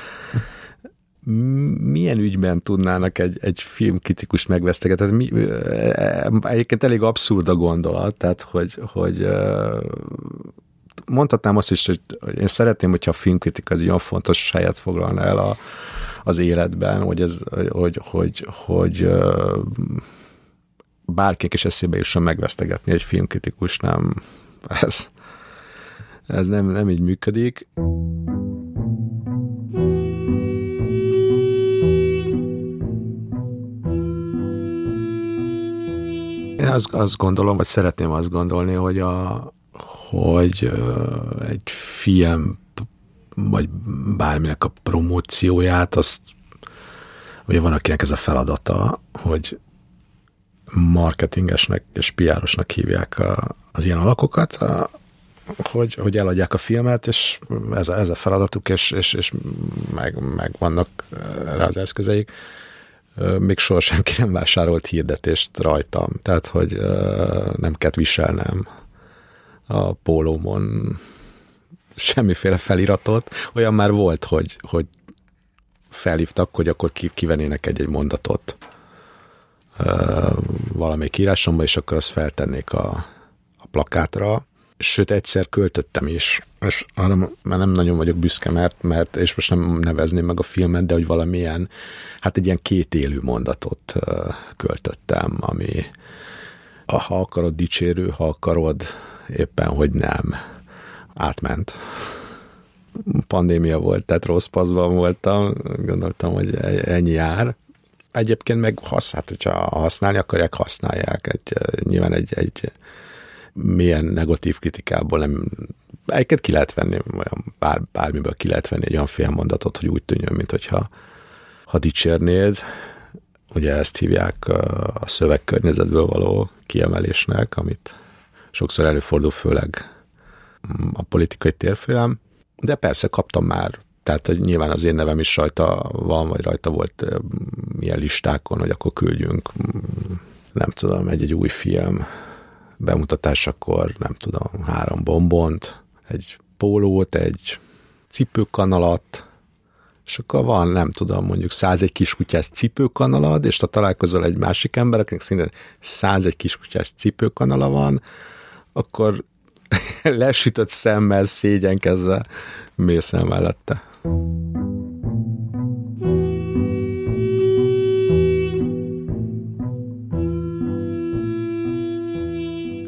milyen ügyben tudnának egy, egy filmkritikust megvesztegetni? Mi, egyébként elég abszurd a gondolat, tehát hogy, hogy mondhatnám azt is, hogy én szeretném, hogyha a filmkritika az olyan fontos helyet foglalna el a, az életben, hogy, ez, hogy, hogy, hogy bárkinek is eszébe jusson megvesztegetni egy filmkritikus, nem, ez, ez nem, nem így működik. Én azt, azt gondolom, vagy szeretném azt gondolni, hogy, a, hogy egy film, vagy bárminek a promócióját, azt, ugye van akinek ez a feladata, hogy marketingesnek és pé er-osnak hívják a, az ilyen alakokat, a, hogy, hogy eladják a filmet, és ez a, ez a feladatuk, és, és, és meg, meg vannak rá az eszközeik. Még soha senki nem vásárolt hirdetést rajtam, tehát hogy nem kellett viselnem a pólómon semmiféle feliratot. Olyan már volt, hogy, hogy felhívtak, hogy akkor kivennének egy-egy mondatot valamelyik írásomba, és akkor azt feltennék a, a plakátra. Sőt, egyszer költöttem is, és arra már nem nagyon vagyok büszke, mert, mert és most nem nevezném meg a filmet, de hogy valamilyen, hát egy ilyen kétélű mondatot költöttem, ami a, ha akarod dicsérő, ha akarod éppen, hogy nem. Átment. Pandémia volt, tehát rossz paszban voltam, gondoltam, hogy ennyi jár. Egyébként meg használ, hogyha használni akarják, használják. Egy, nyilván egy, egy milyen negatív kritikából nem... Egyébként ki lehet venni, olyan bár, bármiből ki lehet venni egy olyan félmondatot, hogy úgy tűnjön, mint hogyha ha dicsérnéd. Ugye ezt hívják a szövegkörnyezetből való kiemelésnek, amit sokszor előfordul, főleg a politikai térfélem. De persze kaptam már, tehát nyilván az én nevem is rajta van, vagy rajta volt ilyen listákon, hogy akkor küldjünk nem tudom, egy-egy új film bemutatásakor, nem tudom, három bombont, egy pólót, egy cipőkanalat, és akkor van, nem tudom, mondjuk százegy kiskutyás cipőkanalad, és ha találkozol egy másik ember, akinek szintén százegy kiskutyás cipőkanala van, akkor lesütött szemmel, szégyenkezve mész el mellette.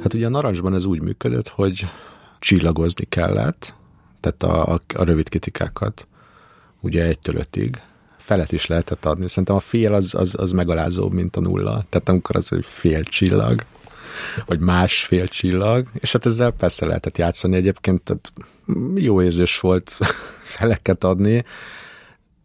Hát ugye a Narancsban ez úgy működött, hogy csillagozni kellett, tehát a, a, a rövid kritikákat, ugye egytől ötig. Felet is lehetett adni. Szerintem a fél az, az, az megalázóbb, mint a nulla. Tehát amikor az egy fél csillag, vagy másfél csillag, és hát ezzel persze lehetett játszani egyébként, tehát jó érzés volt feleket adni.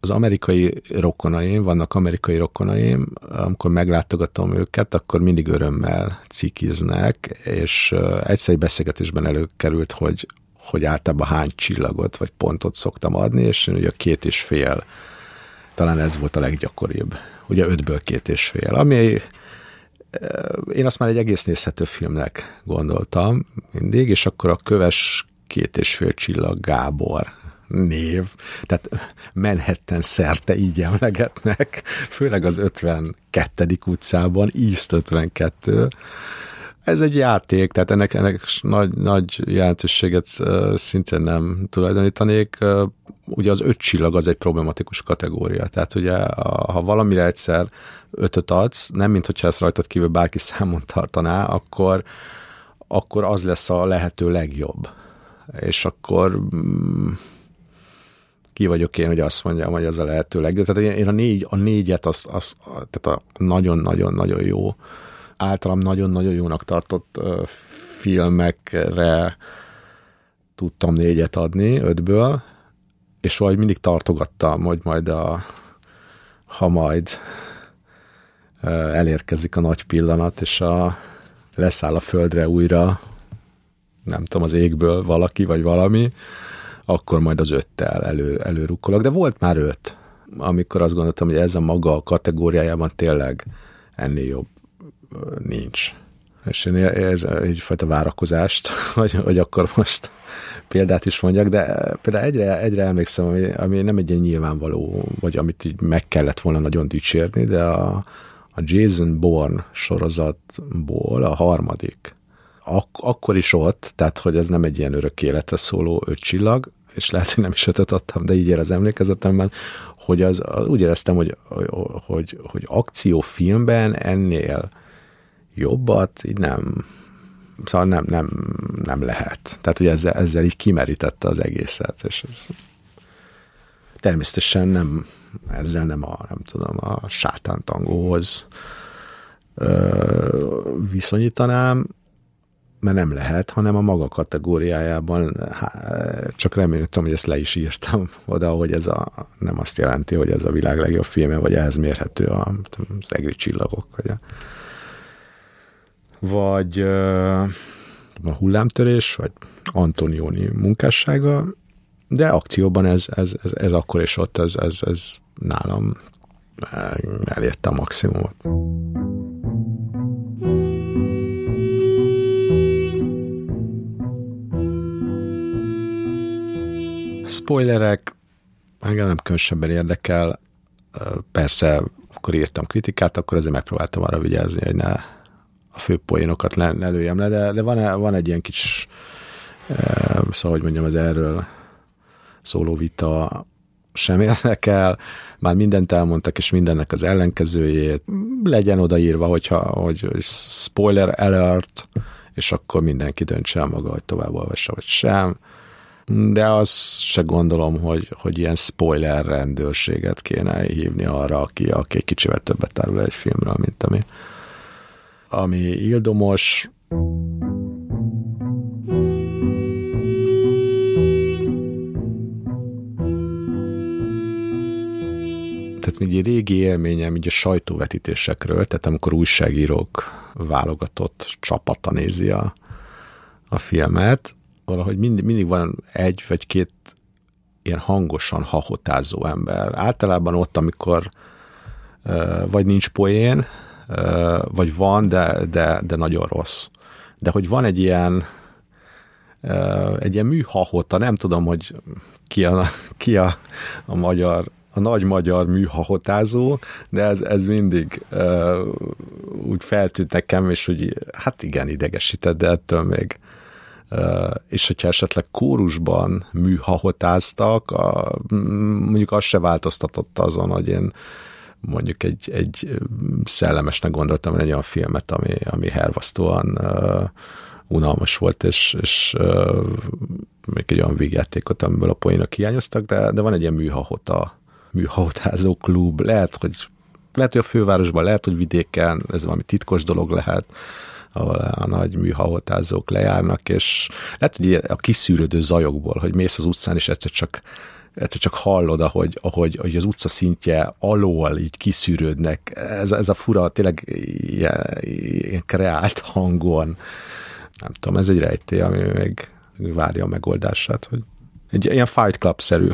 Az amerikai rokonaim, vannak amerikai rokonaim, amikor meglátogatom őket, akkor mindig örömmel cikiznek, és egyszer egy beszélgetésben előkerült, hogy, hogy általában hány csillagot vagy pontot szoktam adni, és ugye két és fél, talán ez volt a leggyakoribb. Ugye ötből két és fél, ami én azt már egy egész nézhető filmnek gondoltam mindig, és akkor a Köves két és fél csillag Gábor név, tehát Manhattan szerte így emlegetnek, főleg az ötvenkettedik utcában, East ötvenkettő. Ez egy játék, tehát ennek, ennek nagy, nagy jelentőséget szintén nem tulajdonítanék. Ugye az öt csillag az egy problematikus kategória, tehát ugye a, ha valamire egyszer ötöt adsz, nem mint hogyha ezt rajtad kívül bárki számon tartaná, akkor, akkor az lesz a lehető legjobb. És akkor mm, ki vagyok én, hogy azt mondjam, hogy az a lehető legjobb. Tehát én a, négy, a négyet, az, az, tehát a nagyon-nagyon-nagyon jó, általam nagyon-nagyon jónak tartott filmekre tudtam négyet adni, ötből, és ahogy mindig tartogattam, hogy majd a, ha majd elérkezik a nagy pillanat, és a, leszáll a földre újra, nem tudom, az égből valaki, vagy valami, akkor majd az öttel elő, előrukkolok. De volt már öt, amikor azt gondoltam, hogy ez a maga a kategóriájában tényleg ennél jobb nincs. És én ez egyfajta várakozást, hogy, hogy akkor most példát is mondjak, de például egyre, egyre emlékszem, ami, ami nem egy ilyen nyilvánvaló, vagy amit így meg kellett volna nagyon dicsérni, de a, a Jason Bourne sorozatból a harmadik. Ak- akkor is ott, tehát hogy ez nem egy ilyen örök életre szóló öt csillag, és lehet, hogy nem is ötöt adtam, de így ér az emlékezetemben, hogy az, az, úgy éreztem, hogy, hogy, hogy akciófilmben ennél jobbat így nem, szóval nem, nem, nem lehet. Tehát, hogy ezzel, ezzel így kimerítette az egészet, és ez természetesen nem, ezzel nem a, nem tudom, a Sátántangóhoz viszonyítanám, mert nem lehet, hanem a maga kategóriájában, csak reméltem, hogy ezt le is írtam oda, hogy ez a, nem azt jelenti, hogy ez a világ legjobb filme, vagy ehhez mérhető a, az egri csillagok, vagy a, vagy a hullámtörés, vagy Antonioni munkássága, de akcióban ez, ez, ez, ez akkor és ott, ez, ez, ez nálam elérte a maximumot. Spoilerek, engem nem különösebben érdekel, persze akkor írtam kritikát, akkor azért megpróbáltam arra vigyázni, hogy ne a fő poénokat ne lőjem le, de, de van, van egy ilyen kis, szóval hogy mondjam, az erről szóló vita sem érdekel, már mindent elmondtak, és mindennek az ellenkezőjét, legyen odaírva, hogyha, hogy spoiler alert, és akkor mindenki döntse el maga, hogy tovább olvassa, vagy sem. De azt se gondolom, hogy, hogy ilyen spoiler rendőrséget kéne hívni arra, aki, aki egy kicsivel többet árul egy filmről, mint ami, ami ildomos. Tehát még egy régi élményem így a sajtóvetítésekről, tehát amikor újságírók válogatott csapata nézi a, a filmet, valahogy mindig, mindig van egy vagy két ilyen hangosan hahotázó ember. Általában ott, amikor vagy nincs poén, vagy van, de, de, de nagyon rossz. De hogy van egy ilyen egy ilyen műhahota, nem tudom, hogy ki a, ki a, a magyar, a nagy magyar műhahotázó, de ez, ez mindig uh, úgy feltűnt nekem, és úgy, hát igen, idegesített, de ettől még. Uh, és hogyha esetleg kórusban műhahotáztak, a, mondjuk az se változtatott azon, hogy én mondjuk egy, egy szellemesnek gondoltam egy olyan filmet, ami, ami hervasztóan uh, unalmas volt, és, és uh, még egy olyan vígjátékot, amiből a poénok hiányoztak, de, de van egy ilyen műhahota, műhahotázó klub, lehet hogy, lehet, hogy a fővárosban, lehet, hogy vidéken, ez valami titkos dolog lehet, ahol a nagy műhahotázók lejárnak, és lehet, hogy a kiszűrődő zajokból, hogy mész az utcán, és egyszer csak egyszer csak hallod, ahogy, ahogy, ahogy az utca szintje alól így kiszűrődnek. Ez, ez a fura, tényleg ilyen, ilyen kreált hangon. Nem tudom, ez egy rejtély, ami még várja a megoldását, hogy egy ilyen Fight Club-szerű,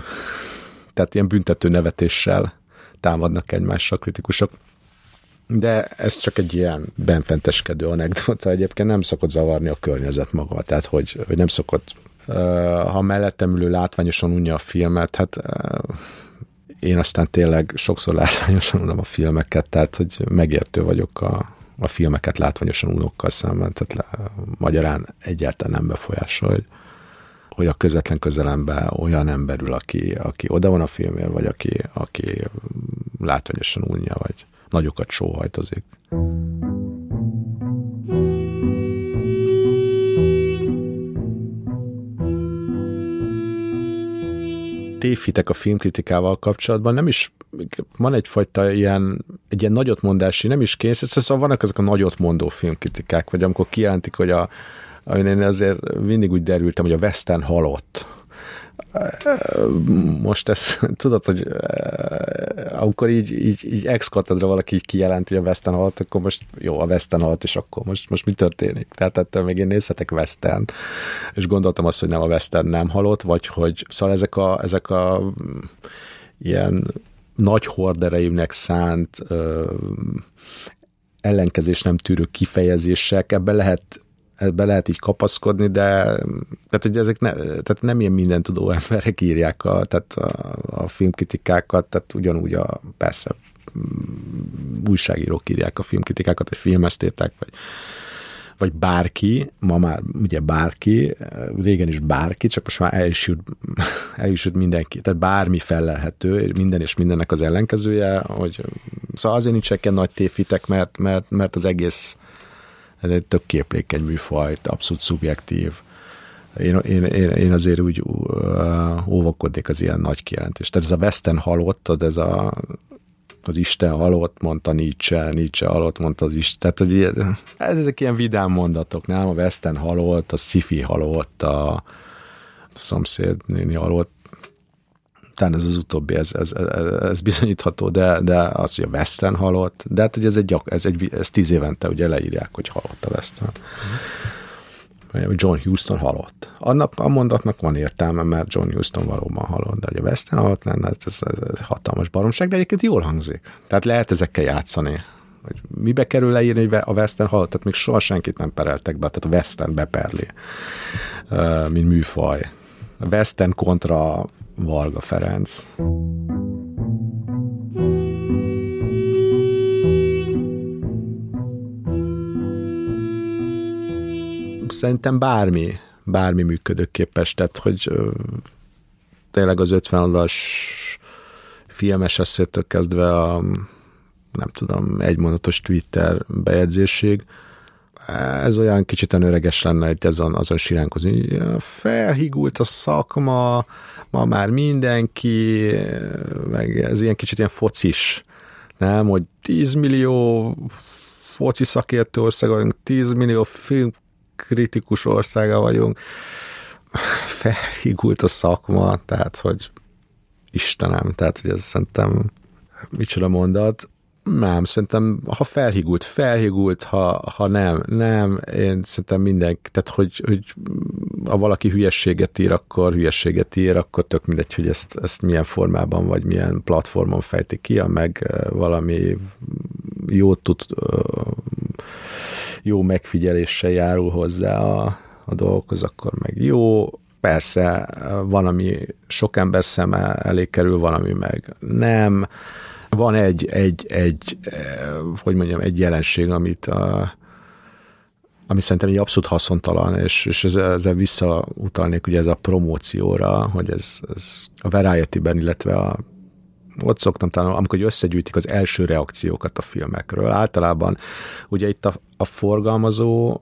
tehát ilyen büntető nevetéssel támadnak egymással kritikusok. De ez csak egy ilyen benfenteskedő anekdota, egyébként nem szokott zavarni a környezet maga, tehát hogy, hogy nem szokott, ha mellettem ülő látványosan unja a filmet, hát én aztán tényleg sokszor látványosan unom a filmeket, tehát hogy megértő vagyok a, a filmeket látványosan unókkal szemben, tehát le, magyarán egyáltalán nem befolyásol, hogy, hogy a közvetlen közelemben olyan ember ül, aki, aki oda van a filmért, vagy aki, aki látványosan unja, vagy nagyokat sóhajtozik. Tévhitek a filmkritikával kapcsolatban, nem is, van egyfajta ilyen, egy ilyen nagyotmondási, nem is kész, szóval vannak ezek a nagyotmondó filmkritikák, vagy amikor kijelentik, hogy a, én azért mindig úgy derültem, hogy a Isten halott. Most ezt tudod, hogy amikor így, így, így ex-katedra valaki kijelenti, hogy a Western halott, akkor most jó, a Western halott, és akkor most, most mi történik? Tehát ettől még én nézhetek Western, és gondoltam azt, hogy nem, a Western nem halott, vagy hogy szóval ezek a, ezek a ilyen nagy hordereimnek szánt ö, ellenkezés nem tűrő kifejezések, ebben lehet ebbe lehet így kapaszkodni, de tehát, hogy ezek ne, tehát nem ilyen mindentudó emberek írják a, tehát a, a filmkritikákat, tehát ugyanúgy a, persze újságírók írják a filmkritikákat, vagy filmesztéták, vagy, vagy bárki, ma már ugye bárki, régen is bárki, csak most már el is jut, el is jut mindenki, tehát bármi fellelhető, minden és mindennek az ellenkezője, hogy szóval azért nincsenek ilyen nagy tévhitek, mert, mert, mert az egész ez egy tök képlékeny műfaj, abszolút szubjektív. Én, én, én azért úgy óvakodnék az ilyen nagy kijelentést. Tehát ez a Western halottad, ez a, az Isten halott, mondta Nietzsche, Nietzsche halott, mondta az Isten. Tehát, hogy ilyen, ezek ilyen vidám mondatok, nem? A Western halott, a sci-fi halott, a szomszéd néni halott. Talán ez az utóbbi, ez, ez, ez bizonyítható, de, de az, hogy a Western halott, de hát, hogy ez egy, gyak, ez egy ez tíz évente ugye leírják, hogy halott a Western. John Huston halott. Annak a mondatnak van értelme, mert John Huston valóban halott, de hogy a Western halott lenne, ez, ez hatalmas baromság, de egyébként jól hangzik. Tehát lehet ezekkel játszani. Hogy mibe kerül leírni, hogy a Western halott? Tehát még soha senkit nem pereltek be, tehát a Western beperli, mint műfaj. A Western kontra Varga Ferenc. Szerintem bármi, bármi működőképes, tehát hogy ö, tényleg az ötven oldalas filmes eszétől kezdve a nem tudom, egymondatos Twitter bejegyzésig, ez olyan kicsit önöreges lenne itt azon, azon siránkozni. Felhigult a szakma, ma már mindenki, meg ez ilyen kicsit ilyen focis, nem? Hogy tíz millió foci szakértő országa vagyunk, tíz millió filmkritikus országa vagyunk. Felhigult a szakma, tehát, hogy Istenem, tehát, hogy ez szerintem micsoda mondat. Nem, szerintem, ha felhigult, felhigult, ha, ha nem, nem, én szerintem mindenki, tehát, hogy, hogy ha valaki hülyességet ír, akkor hülyességet ír, akkor tök mindegy, hogy ezt, ezt milyen formában, vagy milyen platformon fejti ki, meg valami jót tud, jó megfigyeléssel járul hozzá a, a dolgokhoz, akkor meg jó. Persze van, ami sok ember szeme elé kerül, van, ami meg nem. Van egy, egy, egy hogy mondjam, egy jelenség, amit a, ami szerintem egy abszolút haszontalan, és, és ezzel visszautalnék ugye ez a promócióra, hogy ez, ez a Variety-ben, illetve a, ott szoktam talán, amikor összegyűjtik az első reakciókat a filmekről. Általában ugye itt a, a forgalmazó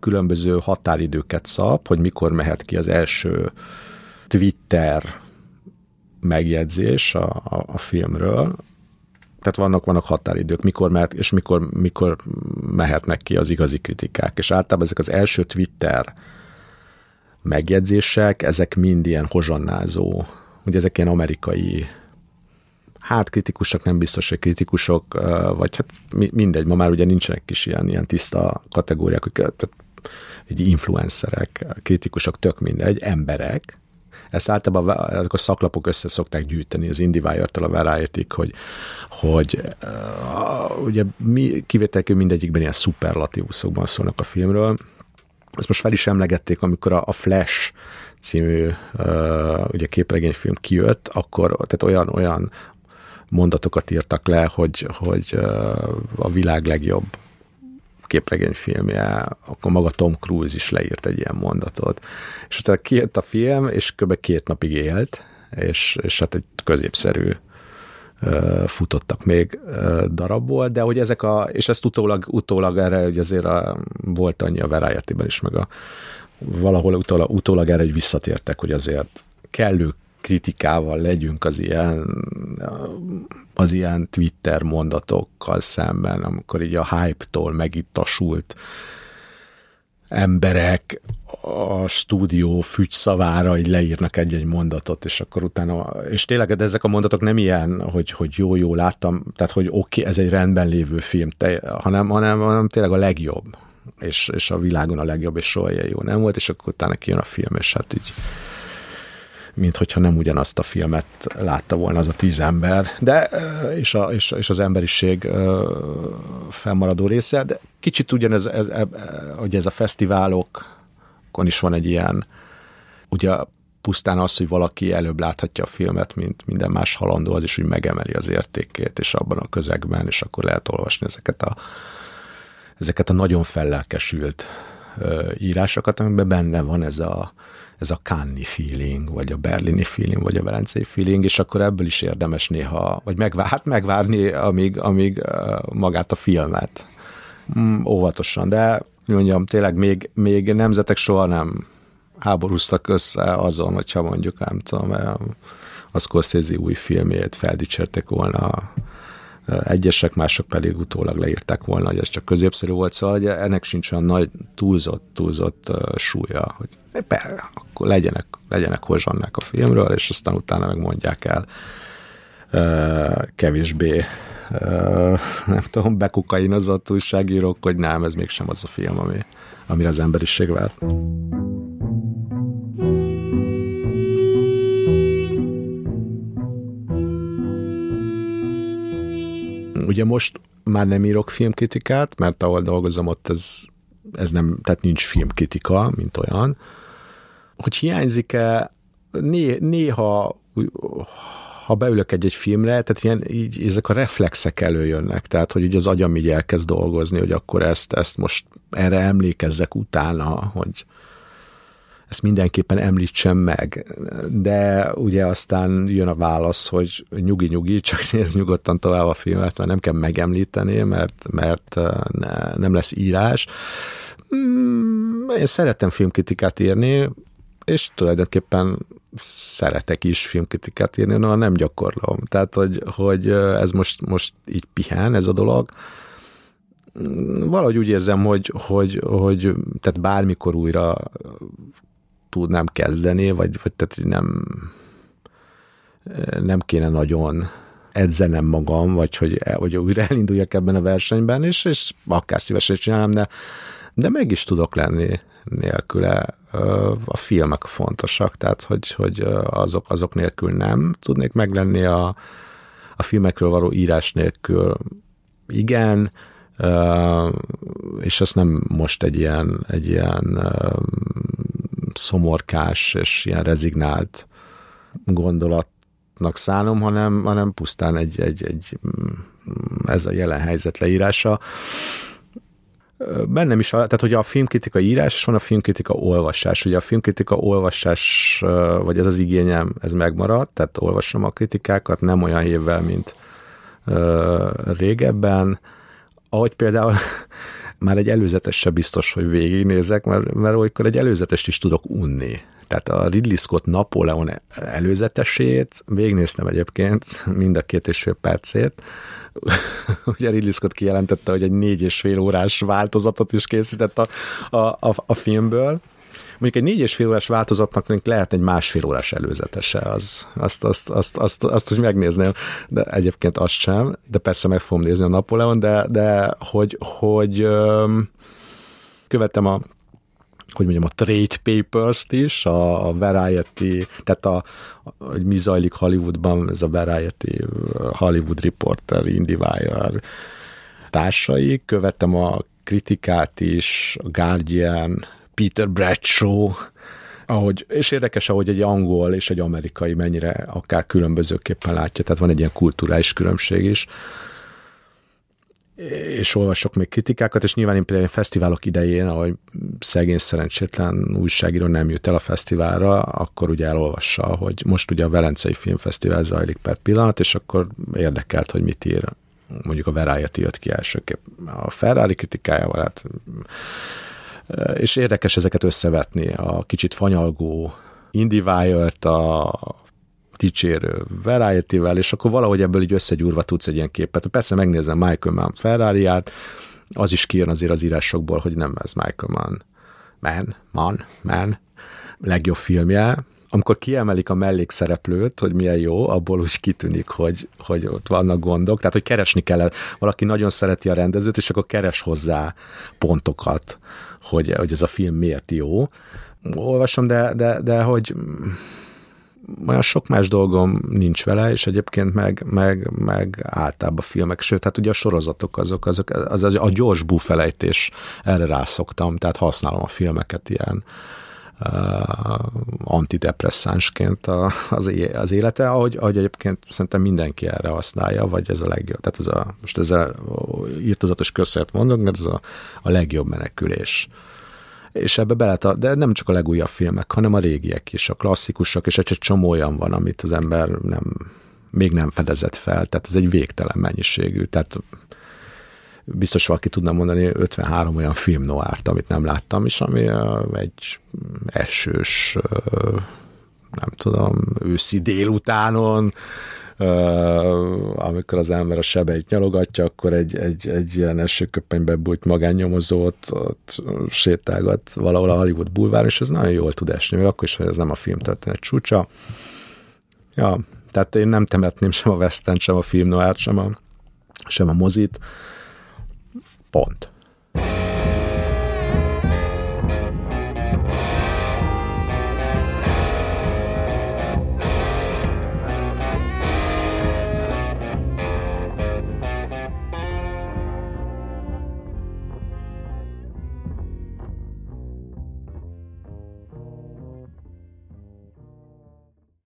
különböző határidőket szab, hogy mikor mehet ki az első Twitter megjegyzés a, a, a filmről. Tehát vannak, vannak határidők, mikor mehet, és mikor, mikor mehetnek ki az igazi kritikák. És általában ezek az első Twitter megjegyzések, ezek mind ilyen hozsonnázó, ugye ezek ilyen amerikai, hát kritikusok, nem biztos, hogy kritikusok, vagy hát mindegy, ma már ugye nincsenek is ilyen, ilyen tiszta kategóriák, hogy influencerek, kritikusok, tök mindegy, emberek. Ezt általában a szaklapok össze szokták gyűjteni az IndieWire-től a Varieték, hogy, hogy uh, ugye mi kivételkül mindegyikben ilyen szuperlatívuszokban szólnak a filmről. Ezt most fel is emlegették, amikor a, a Flash című uh, ugye képregényfilm kijött, akkor tehát olyan, olyan mondatokat írtak le, hogy, hogy uh, a világ legjobb képregényfilmje, akkor maga Tom Cruise is leírt egy ilyen mondatot. És aztán kijött a film, és kb. Két napig élt, és, és hát egy középszerű uh, futottak még uh, darabból, de hogy ezek a, és ezt utólag, utólag erre hogy azért a, volt annyi a Variety-ben is, meg a, valahol utólag, utólag erre hogy visszatértek, hogy azért kellő kritikával legyünk az ilyen, az ilyen Twitter mondatokkal szemben, amikor így a hype-tól megittasult emberek a stúdió fügyszavára így leírnak egy-egy mondatot, és akkor utána, és tényleg de ezek a mondatok nem ilyen, hogy, hogy jó-jó láttam, tehát hogy oké, okay, ez egy rendben lévő film, te, hanem, hanem, hanem tényleg a legjobb, és, és a világon a legjobb, és soha ilyen jó nem volt, és akkor utána kijön a film, és hát így mint hogyha nem ugyanazt a filmet látta volna az a tíz ember, de, és, a, és, és az emberiség felmaradó része, de kicsit ugyanez, ez, ez, hogy ez a fesztiválokon is van egy ilyen, ugye pusztán az, hogy valaki előbb láthatja a filmet, mint minden más halandó, az is úgy megemeli az értékét, és abban a közegben, és akkor lehet olvasni ezeket a, ezeket a nagyon fellelkesült írásokat, amiben benne van ez a ez a cannes-i feeling, vagy a berlini feeling, vagy a velencei feeling, és akkor ebből is érdemes néha, vagy megvár, hát megvárni, amíg, amíg magát a filmet. Mm, óvatosan, de mondjam, tényleg még, még nemzetek soha nem háborúztak össze azon, hogyha mondjuk, nem tudom, a Scorsese új filmjét feldicsérték volna egyesek, mások pedig utólag leírták volna, hogy ez csak középszerű volt, szóval hogy ennek sincs olyan nagy túlzott, túlzott uh, súlya, hogy be, akkor legyenek, legyenek hozsannák a filmről, és aztán utána meg mondják el uh, kevésbé uh, nem tudom, bekukainozott újságírók, hogy nem, ez mégsem az a film, ami, amire az emberiség várt. Ugye most már nem írok filmkritikát, mert ahol dolgozom ott ez, ez nem, tehát nincs filmkritika, mint olyan. Hogy hiányzik-e, néha, ha beülök egy-egy filmre, tehát ilyen, így, ezek a reflexek előjönnek, tehát hogy így az agyam így elkezd dolgozni, hogy akkor ezt, ezt most erre emlékezzek utána, hogy ezt mindenképpen említsem meg. De ugye aztán jön a válasz, hogy nyugi-nyugi, csak nézd nyugodtan tovább a filmet, mert nem kell megemlíteni, mert, mert ne, nem lesz írás. Én szeretem filmkritikát írni, és tulajdonképpen szeretek is filmkritikát írni, no, nem gyakorlom. Tehát, hogy, hogy ez most, most így pihen, ez a dolog. Valahogy úgy érzem, hogy, hogy, hogy tehát bármikor újra tudnám kezdeni, vagy, vagy tehát nem, nem kéne nagyon edzenem magam, vagy hogy, hogy újra elinduljak ebben a versenyben, és, és akár szívesen csinálom, de, de meg is tudok lenni nélküle. A filmek fontosak, tehát hogy, hogy azok, azok nélkül nem tudnék meglenni, a, a filmekről való írás nélkül igen, és azt nem most egy ilyen, egy ilyen szomorkás és ilyen rezignált gondolatnak szánom, hanem, hanem pusztán egy, egy, egy ez a jelen helyzet leírása. Bennem is, tehát hogy a filmkritika írás, és van a filmkritika olvasás. Ugye a filmkritika olvasás, vagy ez az igényem, ez megmaradt, tehát olvasom a kritikákat, nem olyan évvel, mint régebben. Ahogy például már egy előzetes se biztos, hogy végignézek, mert, mert olykor egy előzetest is tudok unni. Tehát a Ridley Scott Napóleon előzetesét végignéztem egyébként, mind a két és fél percét. Ugye Ridley Scott kijelentette, hogy egy négy és fél órás változatot is készített a, a, a, a filmből. Mondjuk egy négy és fél órás változatnak lehet egy másfél órás előzetese, az. Azt, azt, azt, azt, azt, hogy megnézném, de egyébként azt sem, de persze meg fogom nézni a Napóleon, de, de hogy, hogy követtem a hogy mondjam, a Trade Papers-t is, a, a Varieté, tehát a, a, hogy mi zajlik Hollywoodban, ez a Varieté, Hollywood Reporter, IndieWire társai, követtem a kritikát is, a Guardian, Peter Bradshaw, ahogy, és érdekes, ahogy egy angol és egy amerikai mennyire akár különbözőképpen látja, tehát van egy ilyen kulturális különbség is, és olvasok még kritikákat, és nyilván én például fesztiválok idején, ahogy szegény szerencsétlen újságíró nem jut el a fesztiválra, akkor ugye elolvassa, hogy most ugye a Velencei Filmfesztivál zajlik per pillanat, és akkor érdekelt, hogy mit ír. Mondjuk a Variety jött ki elsőképp a Ferrari kritikájával, hát, és érdekes ezeket összevetni, a kicsit fanyalgó IndieWire-t, a dicsérő Varietyvel, és akkor valahogy ebből így összegyúrva tudsz egy ilyen képet. Persze megnézem Michael Mann Ferrari-ját, az is kijön azért az írásokból, hogy nem ez Michael Mann. Mann, Mann, Mann, legjobb filmje. Amikor kiemelik a mellékszereplőt, hogy milyen jó, abból úgy kitűnik, hogy, hogy ott vannak gondok, tehát hogy keresni kell. Valaki nagyon szereti a rendezőt, és akkor keres hozzá pontokat, hogy, hogy ez a film miért jó. Olvasom, de, de, de hogy... olyan sok más dolgom nincs vele, és egyébként meg, meg, meg általában filmek, sőt, hát ugye a sorozatok azok, azok az, az a gyors búfelejtés, erre rászoktam, tehát használom a filmeket ilyen uh, antidepresszánsként a, az, az élete, ahogy, ahogy egyébként szerintem mindenki erre használja, vagy ez a legjobb, tehát ez a, most ezzel írtozatos köszönet mondok, mert ez a, a legjobb menekülés. És ebbe beletart, de nem csak a legújabb filmek, hanem a régiek is, a klasszikusok, és egy csomó olyan van, amit az ember nem, még nem fedezett fel, tehát ez egy végtelen mennyiségű, tehát biztos valaki tudna mondani ötvenhárom olyan film noirt, amit nem láttam, és ami egy esős, nem tudom, őszi délutánon, amikor az ember a sebeit nyalogatja, akkor egy, egy, egy ilyen esőköpenybe bújt magánnyomozót ott sétálgat valahol a Hollywood bulváron, és ez nagyon jól tud esni, még akkor is, hogy ez nem a filmtörténet csúcsa. Ja, tehát én nem temetném sem a western, sem a film noir, sem a, sem a mozit. Pont.